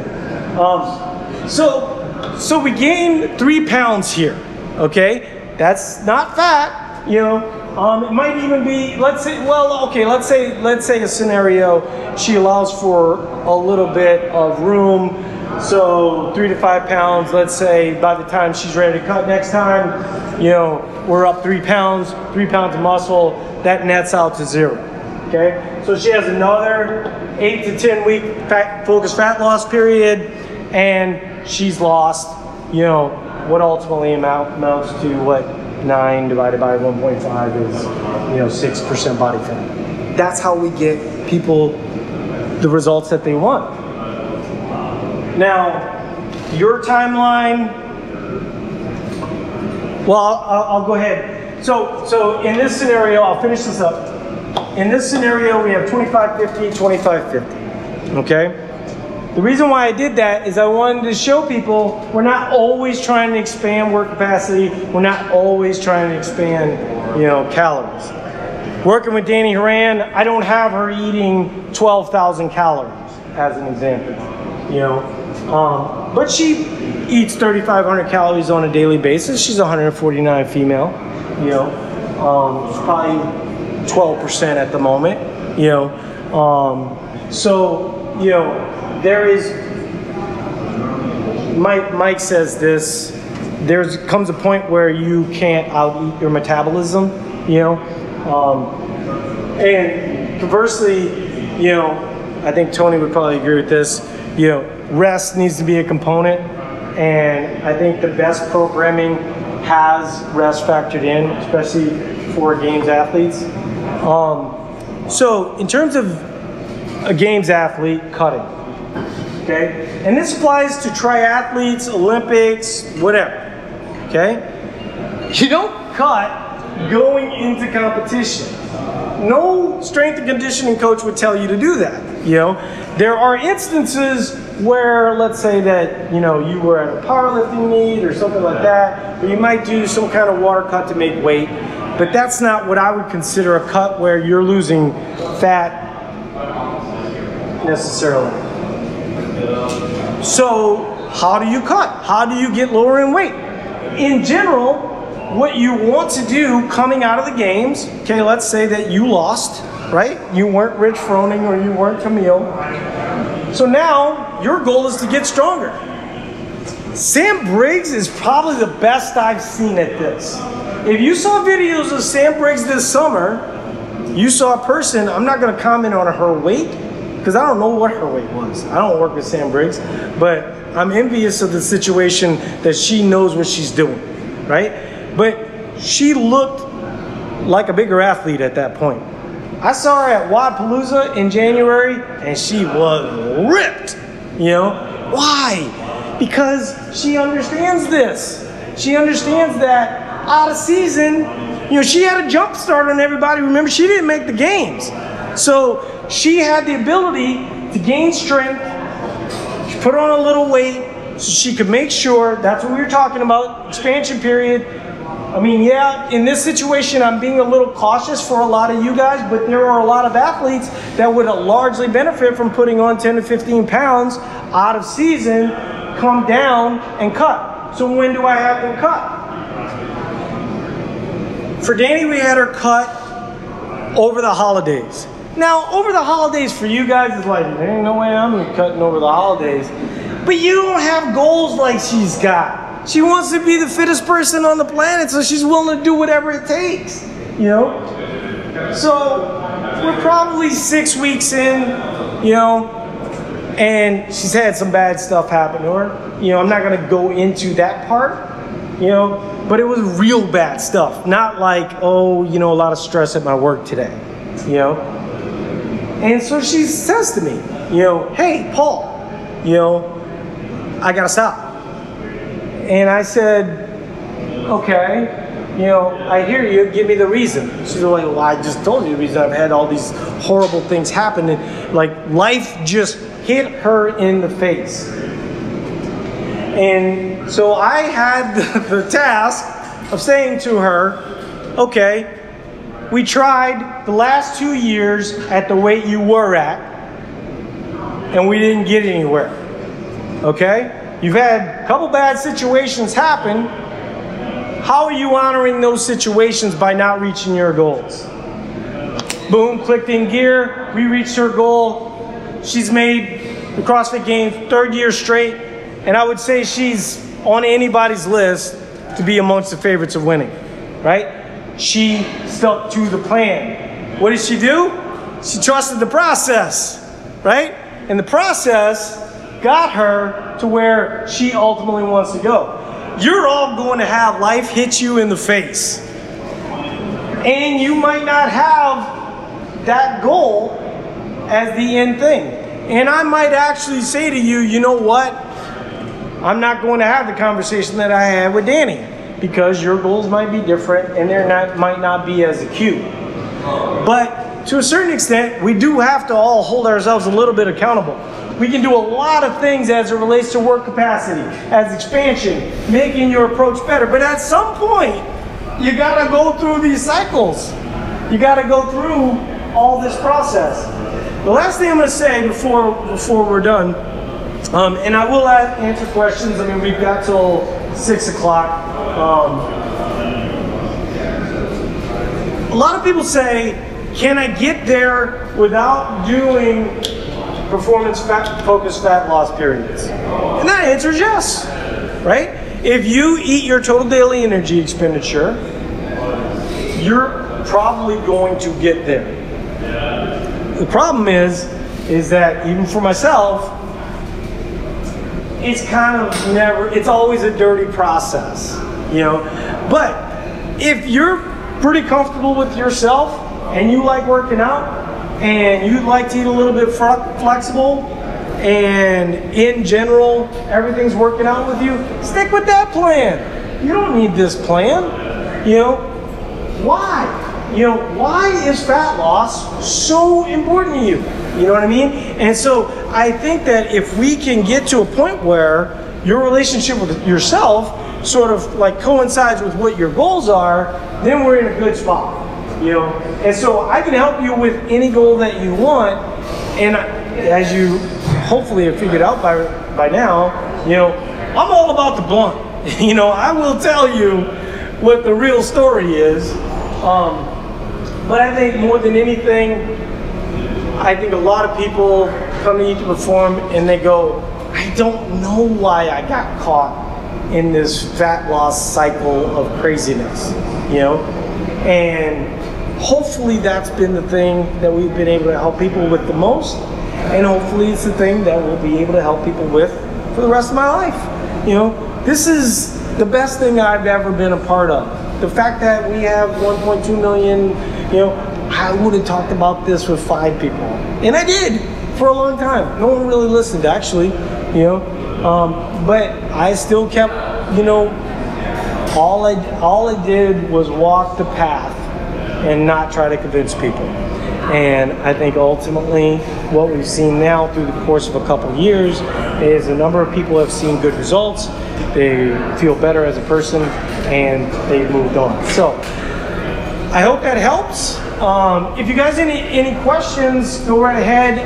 So we gained 3 pounds here. Okay, that's not fat. You know. It might even be, let's say a scenario, she allows for a little bit of room, so 3 to 5 pounds, let's say by the time she's ready to cut next time, you know, we're up 3 pounds, 3 pounds of muscle, that nets out to 0, okay? So she has another 8 to 10 week focused fat loss period, and she's lost, you know, what ultimately amounts to what? 9 divided by 1.5 is, you know, 6% body fat. That's how we get people the results that they want. Now, your timeline, well, I'll go ahead. So in this scenario, I'll finish this up. In this scenario, we have 25-50, 25-50, okay? The reason why I did that is I wanted to show people we're not always trying to expand work capacity. We're not always trying to expand, you know, calories. Working with Dani Horan, I don't have her eating 12,000 calories as an example, you know. But she eats 3,500 calories on a daily basis. She's 149 female, you know. She's probably 12% at the moment, you know. So, you know. There is, Mike says this, there comes a point where you can't out-eat your metabolism, you know? And conversely, you know, I think Tony would probably agree with this, you know, rest needs to be a component. And I think the best programming has rest factored in, especially for games athletes. So in terms of a games athlete cutting, okay, and this applies to triathletes, Olympics, whatever, okay? You don't cut going into competition. No strength and conditioning coach would tell you to do that, you know? There are instances where, let's say that, you know, you were at a powerlifting meet or something like that, or you might do some kind of water cut to make weight, but that's not what I would consider a cut where you're losing fat necessarily. So how do you cut? How do you get lower in weight? In general, what you want to do coming out of the games, okay, let's say that you lost, right? You weren't Rich Froning or you weren't Camille. So now your goal is to get stronger. Sam Briggs is probably the best I've seen at this. If you saw videos of Sam Briggs this summer, you saw a person, I'm not going to comment on her weight, because I don't know what her weight was. I don't work with Sam Briggs, but I'm envious of the situation that she knows what she's doing, right? But she looked like a bigger athlete at that point. I saw her at Wadapalooza in January, and she was ripped, you know? Why? Because she understands this. She understands that out of season, you know, she had a jump start on everybody. Remember, she didn't make the games. So she had the ability to gain strength. She put on a little weight so she could make sure, that's what we were talking about, expansion period. I mean, yeah, in this situation, I'm being a little cautious for a lot of you guys, but there are a lot of athletes that would largely benefit from putting on 10 to 15 pounds out of season, come down and cut. So when do I have them cut? For Dani, we had her cut over the holidays. Now, over the holidays for you guys is like, there ain't no way I'm cutting over the holidays. But you don't have goals like she's got. She wants to be the fittest person on the planet, so she's willing to do whatever it takes, you know? So we're probably 6 weeks in, you know, and she's had some bad stuff happen to her. You know, I'm not going to go into that part, you know, but it was real bad stuff. Not like, oh, you know, a lot of stress at my work today, you know? And so she says to me, you know, hey, Paul, you know, I gotta stop. And I said, okay, you know, I hear you, give me the reason. She's like, well, I just told you the reason. I've had all these horrible things happen. And like life just hit her in the face. And so I had the task of saying to her, okay, we tried the last 2 years at the weight you were at, and we didn't get anywhere, okay? You've had a couple bad situations happen. How are you honoring those situations by not reaching your goals? Boom, clicked in gear, we reached her goal. She's made the CrossFit Games 3rd year straight, and I would say she's on anybody's list to be amongst the favorites of winning, right? She stuck to the plan. What did she do? She trusted the process, right? And the process got her to where she ultimately wants to go. You're all going to have life hit you in the face. And you might not have that goal as the end thing. And I might actually say to you, you know what? I'm not going to have the conversation that I had with Dani because your goals might be different and they're not, might not be as acute. But to a certain extent, we do have to all hold ourselves a little bit accountable. We can do a lot of things as it relates to work capacity, as expansion, making your approach better. But at some point, you gotta go through these cycles. You gotta go through all this process. The last thing I'm gonna say before we're done, and I will answer questions. I mean, we've got till 6 o'clock. A lot of people say, can I get there without doing performance-focused fat loss periods? And that answer is yes, right? If you eat your total daily energy expenditure, you're probably going to get there. The problem is that even for myself, it's kind of never, it's always a dirty process, you know? But if you're pretty comfortable with yourself and you like working out and you like to eat a little bit flexible and in general, everything's working out with you, stick with that plan. You don't need this plan, you know? Why? You know, why is fat loss so important to you? You know what I mean? And so I think that if we can get to a point where your relationship with yourself sort of like coincides with what your goals are, then we're in a good spot, you know? And so I can help you with any goal that you want. And as you hopefully have figured out by now, you know, I'm all about the blunt. You know, I will tell you what the real story is. But I think more than anything, I think a lot of people come to Eat to Perform and they go, I don't know why I got caught in this fat loss cycle of craziness, you know? And hopefully that's been the thing that we've been able to help people with the most. And hopefully it's the thing that we'll be able to help people with for the rest of my life. You know, this is the best thing I've ever been a part of. The fact that we have 1.2 million, you know, I would have talked about this with 5 people. And I did for a long time. No one really listened, actually, you know. But I still kept, you know, all I did was walk the path and not try to convince people. And I think ultimately what we've seen now through the course of a couple of years is a number of people have seen good results. They feel better as a person and they moved on. So I hope that helps. If you guys have any questions, go right ahead.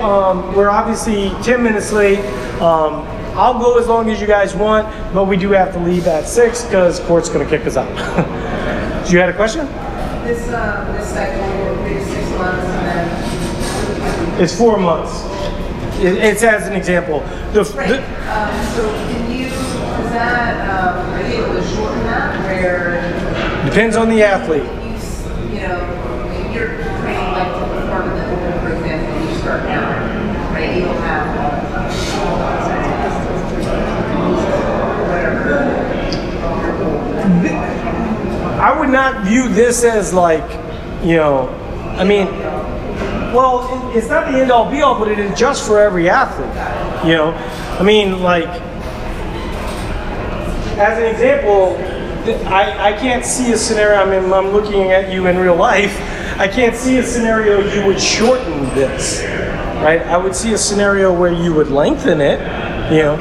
We're obviously 10 minutes late. I'll go as long as you guys want, but we do have to leave at 6 because court's gonna kick us out. You had a question? This cycle will be 6 months and then... It's 4 months. It's as an example. Are you able to shorten that where... Depends on the athlete. You're training like to perform in the open, for example, you start now, right? You'll have whatever. I would not view this as like, you know, I mean, well, it's not the end-all be-all, but it adjusts for every athlete, you know? I mean, like... As an example, I can't see a scenario. I mean, I'm looking at you in real life. I can't see a scenario you would shorten this, right? I would see a scenario where you would lengthen it, you know.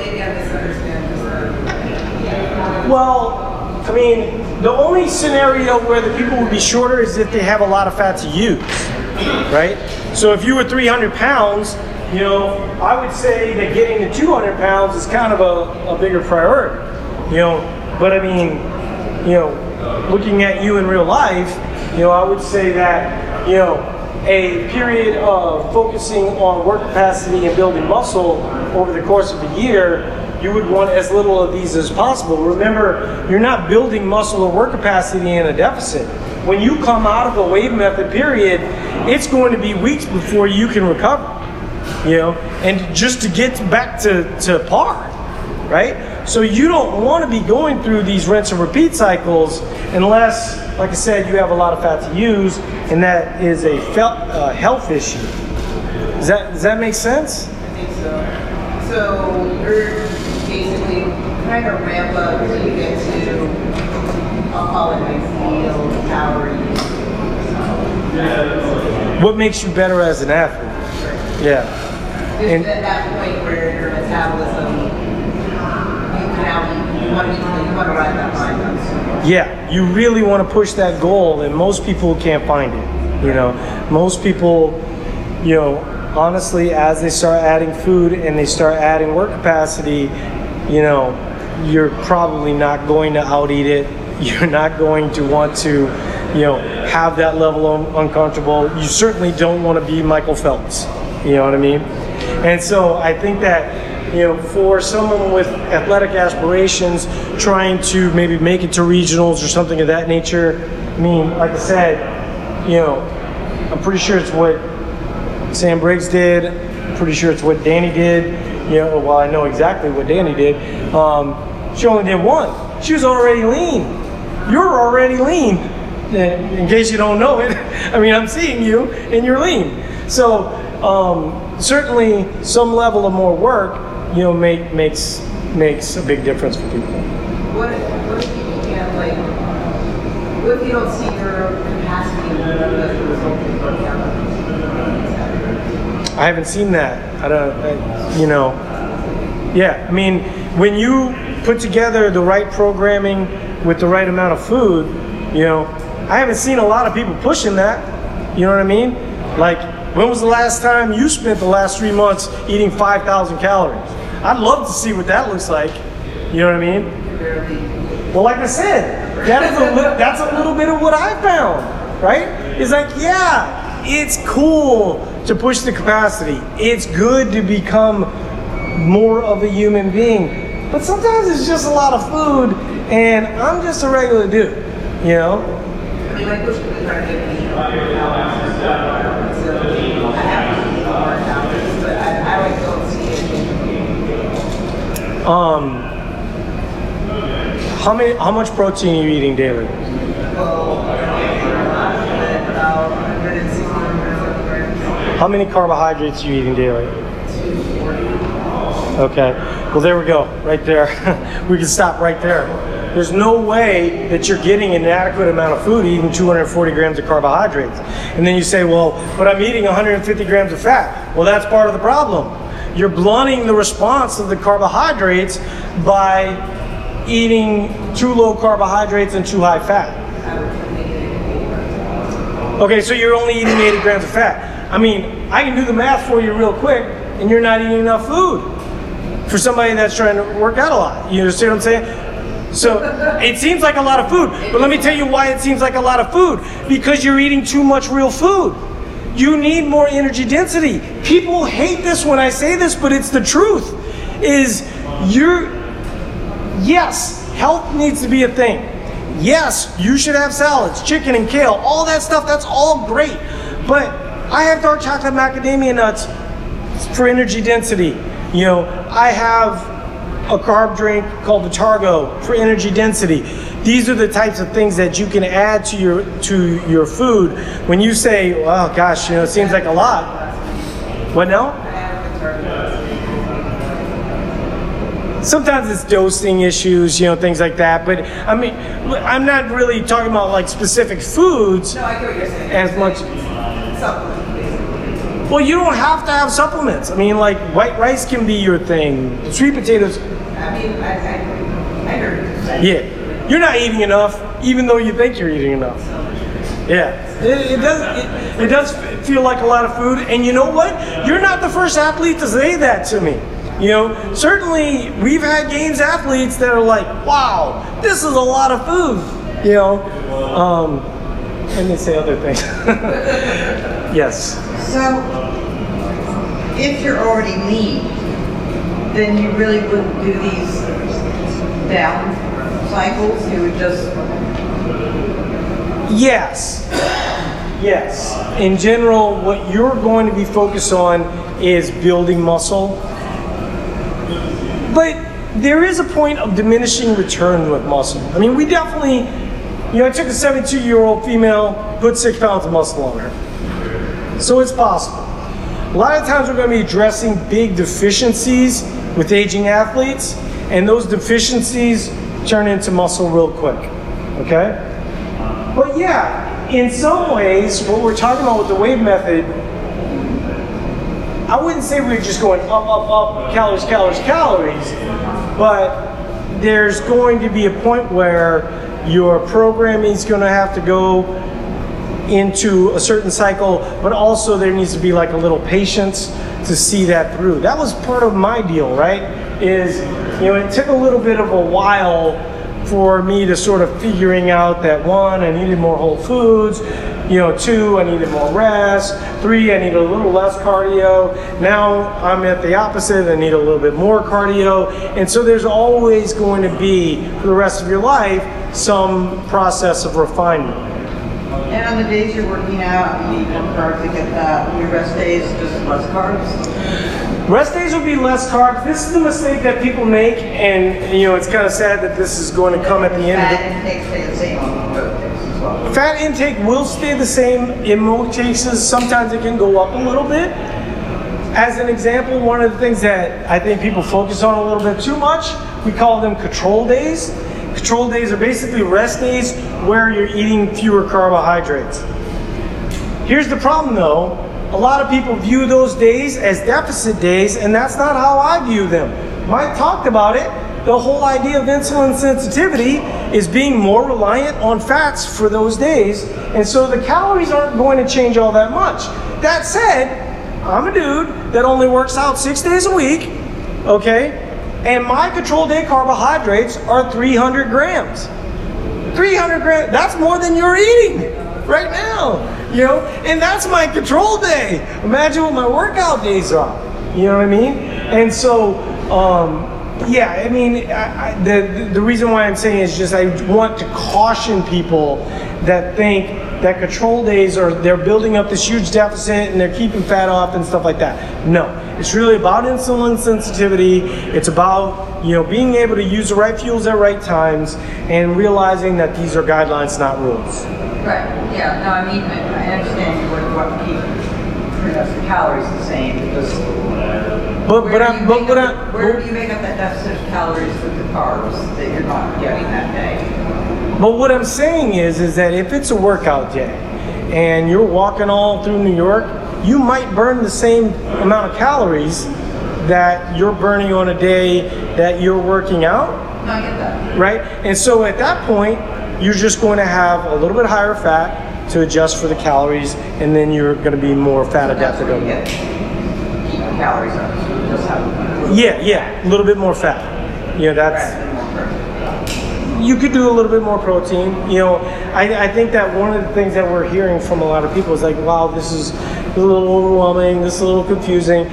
Well, I mean, the only scenario where the people would be shorter is if they have a lot of fat to use, right? So if you were 300 pounds, you know, I would say that getting to 200 pounds is kind of a bigger priority, you know. But I mean, you know, looking at you in real life, you know, I would say that, you know, a period of focusing on work capacity and building muscle over the course of a year, you would want as little of these as possible. Remember, you're not building muscle or work capacity in a deficit. When you come out of a WAVE method period, it's going to be weeks before you can recover, you know, and just to get back to par, right? So you don't want to be going through these rinse and repeat cycles unless, like I said, you have a lot of fat to use, and that is a health issue. Does that make sense? I think so. So you're basically trying to ramp up to get to, I'll call it my field power use. What makes you better as an athlete? Sure. Yeah. It's at that point where your metabolism, you want to ride that line up. Yeah, you really want to push that goal, and most people can't find it. You know, most people, you know, honestly, as they start adding food and they start adding work capacity, you know, you're probably not going to out-eat it. You're not going to want to, you know, have that level of uncomfortable. You certainly don't want to be Michael Phelps, you know what I mean? And so I think that, you know, for someone with athletic aspirations, trying to maybe make it to regionals or something of that nature, I mean, like I said, you know, I'm pretty sure it's what Sam Briggs did. Pretty sure it's what Dani did. You know, well, I know exactly what Dani did. She only did one. She was already lean. You're already lean. In case you don't know it, I mean, I'm seeing you, and you're lean. So certainly, some level of more work, you know, makes a big difference for people. What if you can't, like? What if you don't see your capacity as a result of working out? I haven't seen that. I, you know, yeah. I mean, when you put together the right programming with the right amount of food, you know, I haven't seen a lot of people pushing that. You know what I mean? Like, when was the last time you spent the last 3 months eating 5,000 calories? I'd love to see what that looks like. You know what I mean? Well, like I said, that's a little bit of what I found, right? It's like, yeah, it's cool to push the capacity. It's good to become more of a human being, but sometimes it's just a lot of food, and I'm just a regular dude, you know? How much protein are you eating daily? How many carbohydrates are you eating daily? Okay, well, there we go, right there. We can stop right there. There's no way that you're getting an adequate amount of food eating 240 grams of carbohydrates. And then you say, well, but I'm eating 150 grams of fat. Well, that's part of the problem. You're blunting the response of the carbohydrates by eating too low carbohydrates and too high fat. Okay, so you're only eating 80 grams of fat. I mean, I can do the math for you real quick, and you're not eating enough food for somebody that's trying to work out a lot. You understand what I'm saying? So it seems like a lot of food, but let me tell you why it seems like a lot of food. Because you're eating too much real food. You need more energy density. People hate this when I say this, but it's the truth. Yes, health needs to be a thing. Yes, you should have salads, chicken and kale, all that stuff, that's all great. But I have dark chocolate macadamia nuts for energy density. You know, I have a carb drink called the Targo for energy density. These are the types of things that you can add to your food. When you say, "Well, gosh, you know, it seems like a lot." What now? Sometimes it's dosing issues, you know, things like that. But I mean, I'm not really talking about like specific foods. No, I get what you're saying. As much. Supplements. Well, you don't have to have supplements. I mean, like white rice can be your thing. Sweet potatoes. I mean, I heard. Yeah, you're not eating enough, even though you think you're eating enough. Yeah. It does feel like a lot of food, and you know what? You're not the first athlete to say that to me. You know, certainly we've had games athletes that are like, wow, this is a lot of food, you know, and they say other things. Yes. So if you're already lean, then you really wouldn't do these down cycles. You would just... Yes. Yes. In general, what you're going to be focused on is building muscle. But there is a point of diminishing return with muscle. I mean, we definitely, you know, I took a 72-year-old female, put 6 pounds of muscle on her. So it's possible. A lot of times we're going to be addressing big deficiencies with aging athletes, and those deficiencies turn into muscle real quick, okay? But yeah, in some ways, what we're talking about with the WAVE method, I wouldn't say we're just going up, up, up, calories, calories, calories, but there's going to be a point where your programming is going to have to go into a certain cycle, but also there needs to be like a little patience to see that through. That was part of my deal, right? Is, you know, it took a little bit of a while for me to sort of figuring out that 1, I needed more whole foods, you know, 2, I needed more rest, 3, I needed a little less cardio. Now I'm at the opposite, I need a little bit more cardio. And so there's always going to be, for the rest of your life, some process of refinement. And on the days you're working out, you need more carbs to get that. On your rest days, just less carbs? Rest days will be less carbs. This is the mistake that people make, and you know, it's kind of sad that this is going to come at the end of it. Fat intake stays the same on both days as well. Fat intake will stay the same in most cases. Sometimes it can go up a little bit. As an example, one of the things that I think people focus on a little bit too much, we call them control days. Control days are basically rest days where you're eating fewer carbohydrates. Here's the problem though. A lot of people view those days as deficit days, and that's not how I view them. Mike talked about it. The whole idea of insulin sensitivity is being more reliant on fats for those days, and so the calories aren't going to change all that much. That said, I'm a dude that only works out 6 days a week, okay? And my control day carbohydrates are 300 grams. 300 grams, that's more than you're eating right now. You know, and that's my control day. Imagine what my workout days are. You know what I mean? And so, yeah, I mean, the reason why I'm saying is just I want to caution people that think that control days are, they're building up this huge deficit and they're keeping fat off and stuff like that. No, it's really about insulin sensitivity. It's about, you know, being able to use the right fuels at right times and realizing that these are guidelines, not rules. Right, yeah, no, I mean, I understand you would want to keep pretty much the calories the same, just where do you make up that deficit of calories with the carbs that you're not getting that day? But what I'm saying is that if it's a workout day and you're walking all through New York, you might burn the same amount of calories that you're burning on a day that you're working out. No, I get that. Right, and so at that point, you're just going to have a little bit higher fat to adjust for the calories, and then you're going to be more fat adapted. Calories up, so you just have. Yeah, a little bit more fat. You know, that's. You could do a little bit more protein. You know, I think that one of the things that we're hearing from a lot of people is like, wow, this is a little overwhelming. This is a little confusing.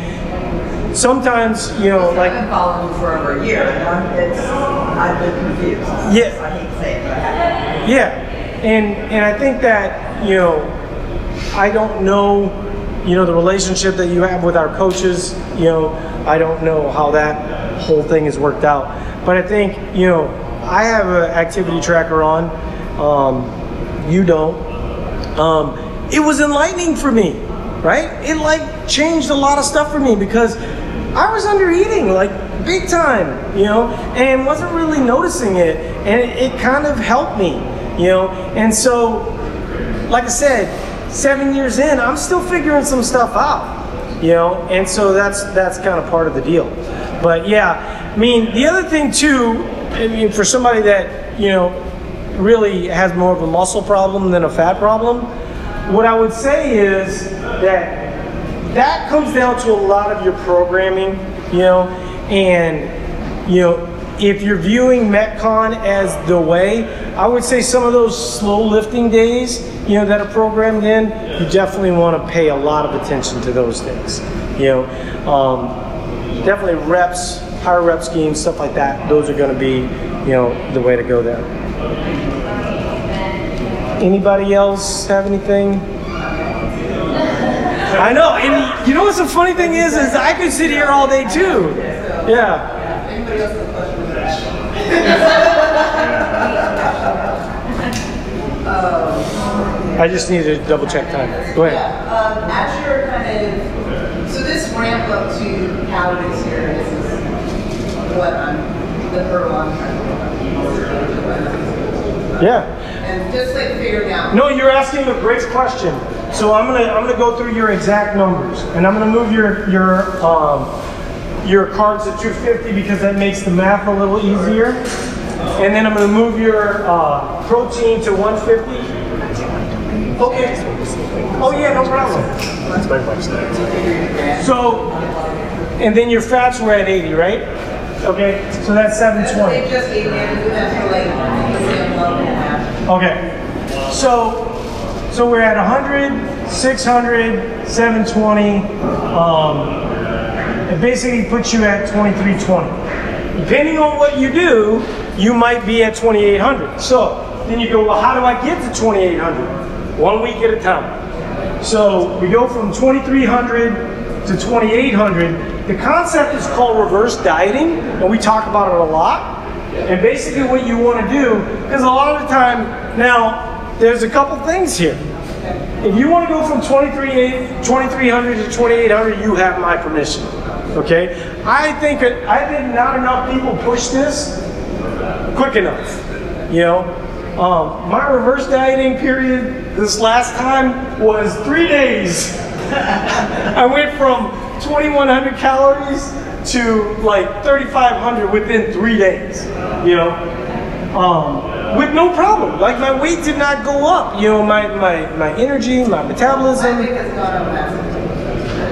Sometimes, you know, like I've been following you for over a year. I've been confused. Yeah. I hate to say it, but yeah, and I think that, you know, I don't know, you know, the relationship that you have with our coaches, you know, I don't know how that whole thing is worked out. But I think, you know, I have an activity tracker on, you don't. It was enlightening for me. right? It like changed a lot of stuff for me because I was under eating, like big time, you know, and wasn't really noticing it, and it kind of helped me, you know. And so, like I said, 7 years in, I'm still figuring some stuff out, you know, and so that's kind of part of the deal. But yeah, I mean, the other thing too, I mean, for somebody that, you know, really has more of a muscle problem than a fat problem, what I would say is that comes down to a lot of your programming, you know, and, you know, if you're viewing Metcon as the way, I would say some of those slow lifting days, you know, that are programmed in, you definitely want to pay a lot of attention to those things, you know. Definitely reps, higher rep schemes, stuff like that, those are going to be, you know, the way to go there. Anybody else have anything? I know, and you know what's the funny thing is I could sit here all day too. Yeah. Anybody else have a question with that? I just need to double check time. Go ahead. As you're kind of, so this ramp up to calories here is what the hurdle I'm trying to go on. Yeah. And just like figuring out. No, you're asking a great question. So I'm gonna go through your exact numbers, and I'm gonna move your cards to 250 because that makes the math a little easier. And then I'm gonna move your protein to 150. Okay. Oh yeah, no problem. That's my wife's name. So, and then your fats were at 80, right? Okay. So that's 720. They just ate it. That's like. Okay. So we're at 100, 600, 720, it basically puts you at 2320. Depending on what you do, you might be at 2800. So then you go, well, how do I get to 2800? 1 week at a time. So we go from 2300 to 2800. The concept is called reverse dieting, and we talk about it a lot. And basically what you want to do, because a lot of the time now, there's a couple things here. If you want to go from 2300 to 2800, you have my permission. Okay? I think not enough people push this quick enough. You know, my reverse dieting period this last time was 3 days. I went from 2100 calories to like 3500 within 3 days. You know. With no problem. Like, my weight did not go up. You know, my energy, my metabolism. My weight has gone up massively.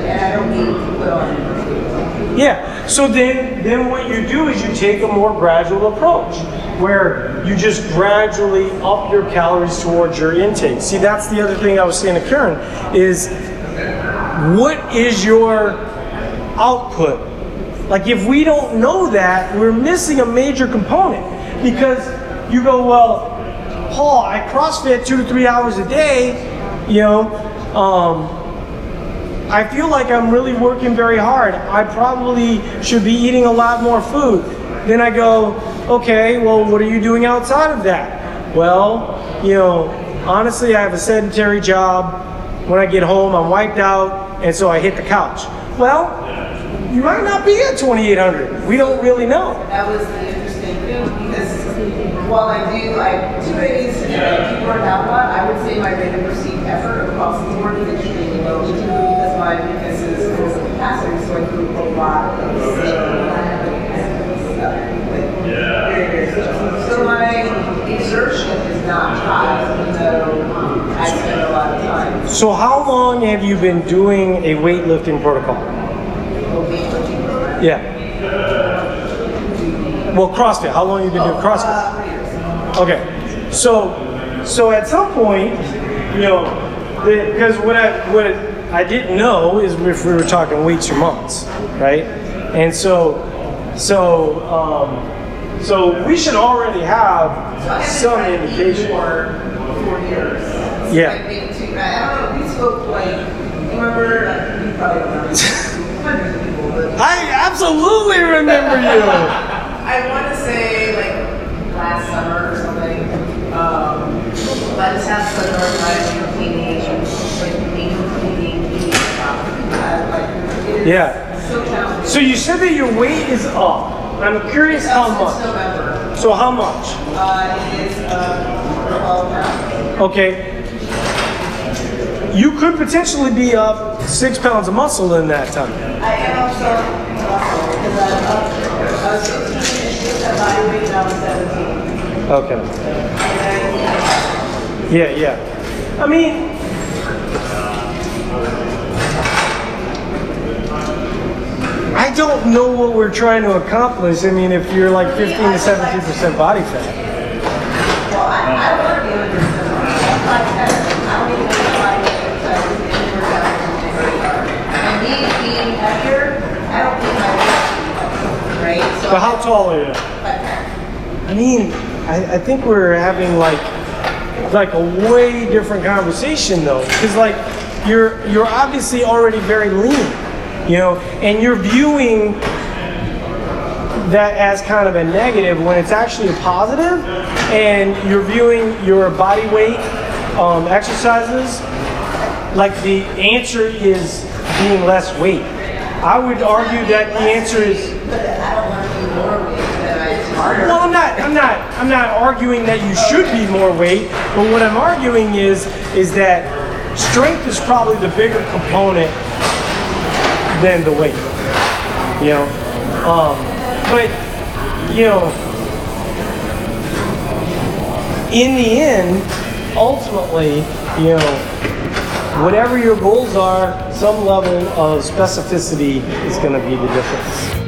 And I don't need to put on. Yeah. So then what you do is you take a more gradual approach where you just gradually up your calories towards your intake. See, that's the other thing I was saying to Karen is, what is your output? Like, if we don't know that, we're missing a major component, because you go, well, Paul, I CrossFit 2 to 3 hours a day, you know, I feel like I'm really working very hard. I probably should be eating a lot more food. Then I go, okay, well, what are you doing outside of that? Well, you know, honestly, I have a sedentary job. When I get home, I'm wiped out, and so I hit the couch. Well, you might not be at 2,800. We don't really know. That was the interesting thing, because while I do like 2 days and I do work out a lot, I would say my rate of perceived effort across the board is extremely low, because my weakness is physical capacity, so I do a lot of sleep stuff. So my exertion is not high, even though I spend a lot of time. So how long have you been doing a weightlifting protocol? Yeah. Well, CrossFit, how long have you been doing CrossFit? 3 years. Okay, so at some point, you know, because what I didn't know is if we were talking weeks or months, right? And so we should already have some indication. For 4 years. Yeah. I don't know, we spoke like, remember, you probably don't remember. I absolutely remember you. I want to say like last summer or something. I just have to learn how to do cleaning, like cleaning. Yeah. So you said that your weight is up. I'm curious how much. So how much? It is 12 pounds. Okay. You could potentially be up 6 pounds of muscle in that time. I am up muscle because I'm up 16 inches and my weight now is 17. Okay. Yeah, yeah. I mean, I don't know what we're trying to accomplish. I mean, if you're like 15 to 17% body fat. Well, I work in I don't even know why I do it. And me being heavier, I don't think my weight right? So but how tall are you? 5'10". I mean, I think we're having like a way different conversation though. Because like you're obviously already very lean. You know, and you're viewing that as kind of a negative when it's actually a positive, and you're viewing your body weight exercises like the answer is being less weight. I would argue that the answer is. Well, I'm not arguing that you should be more weight, but what I'm arguing is that strength is probably the bigger component than the weight, you know, but, you know, in the end, ultimately, you know, whatever your goals are, some level of specificity is going to be the difference.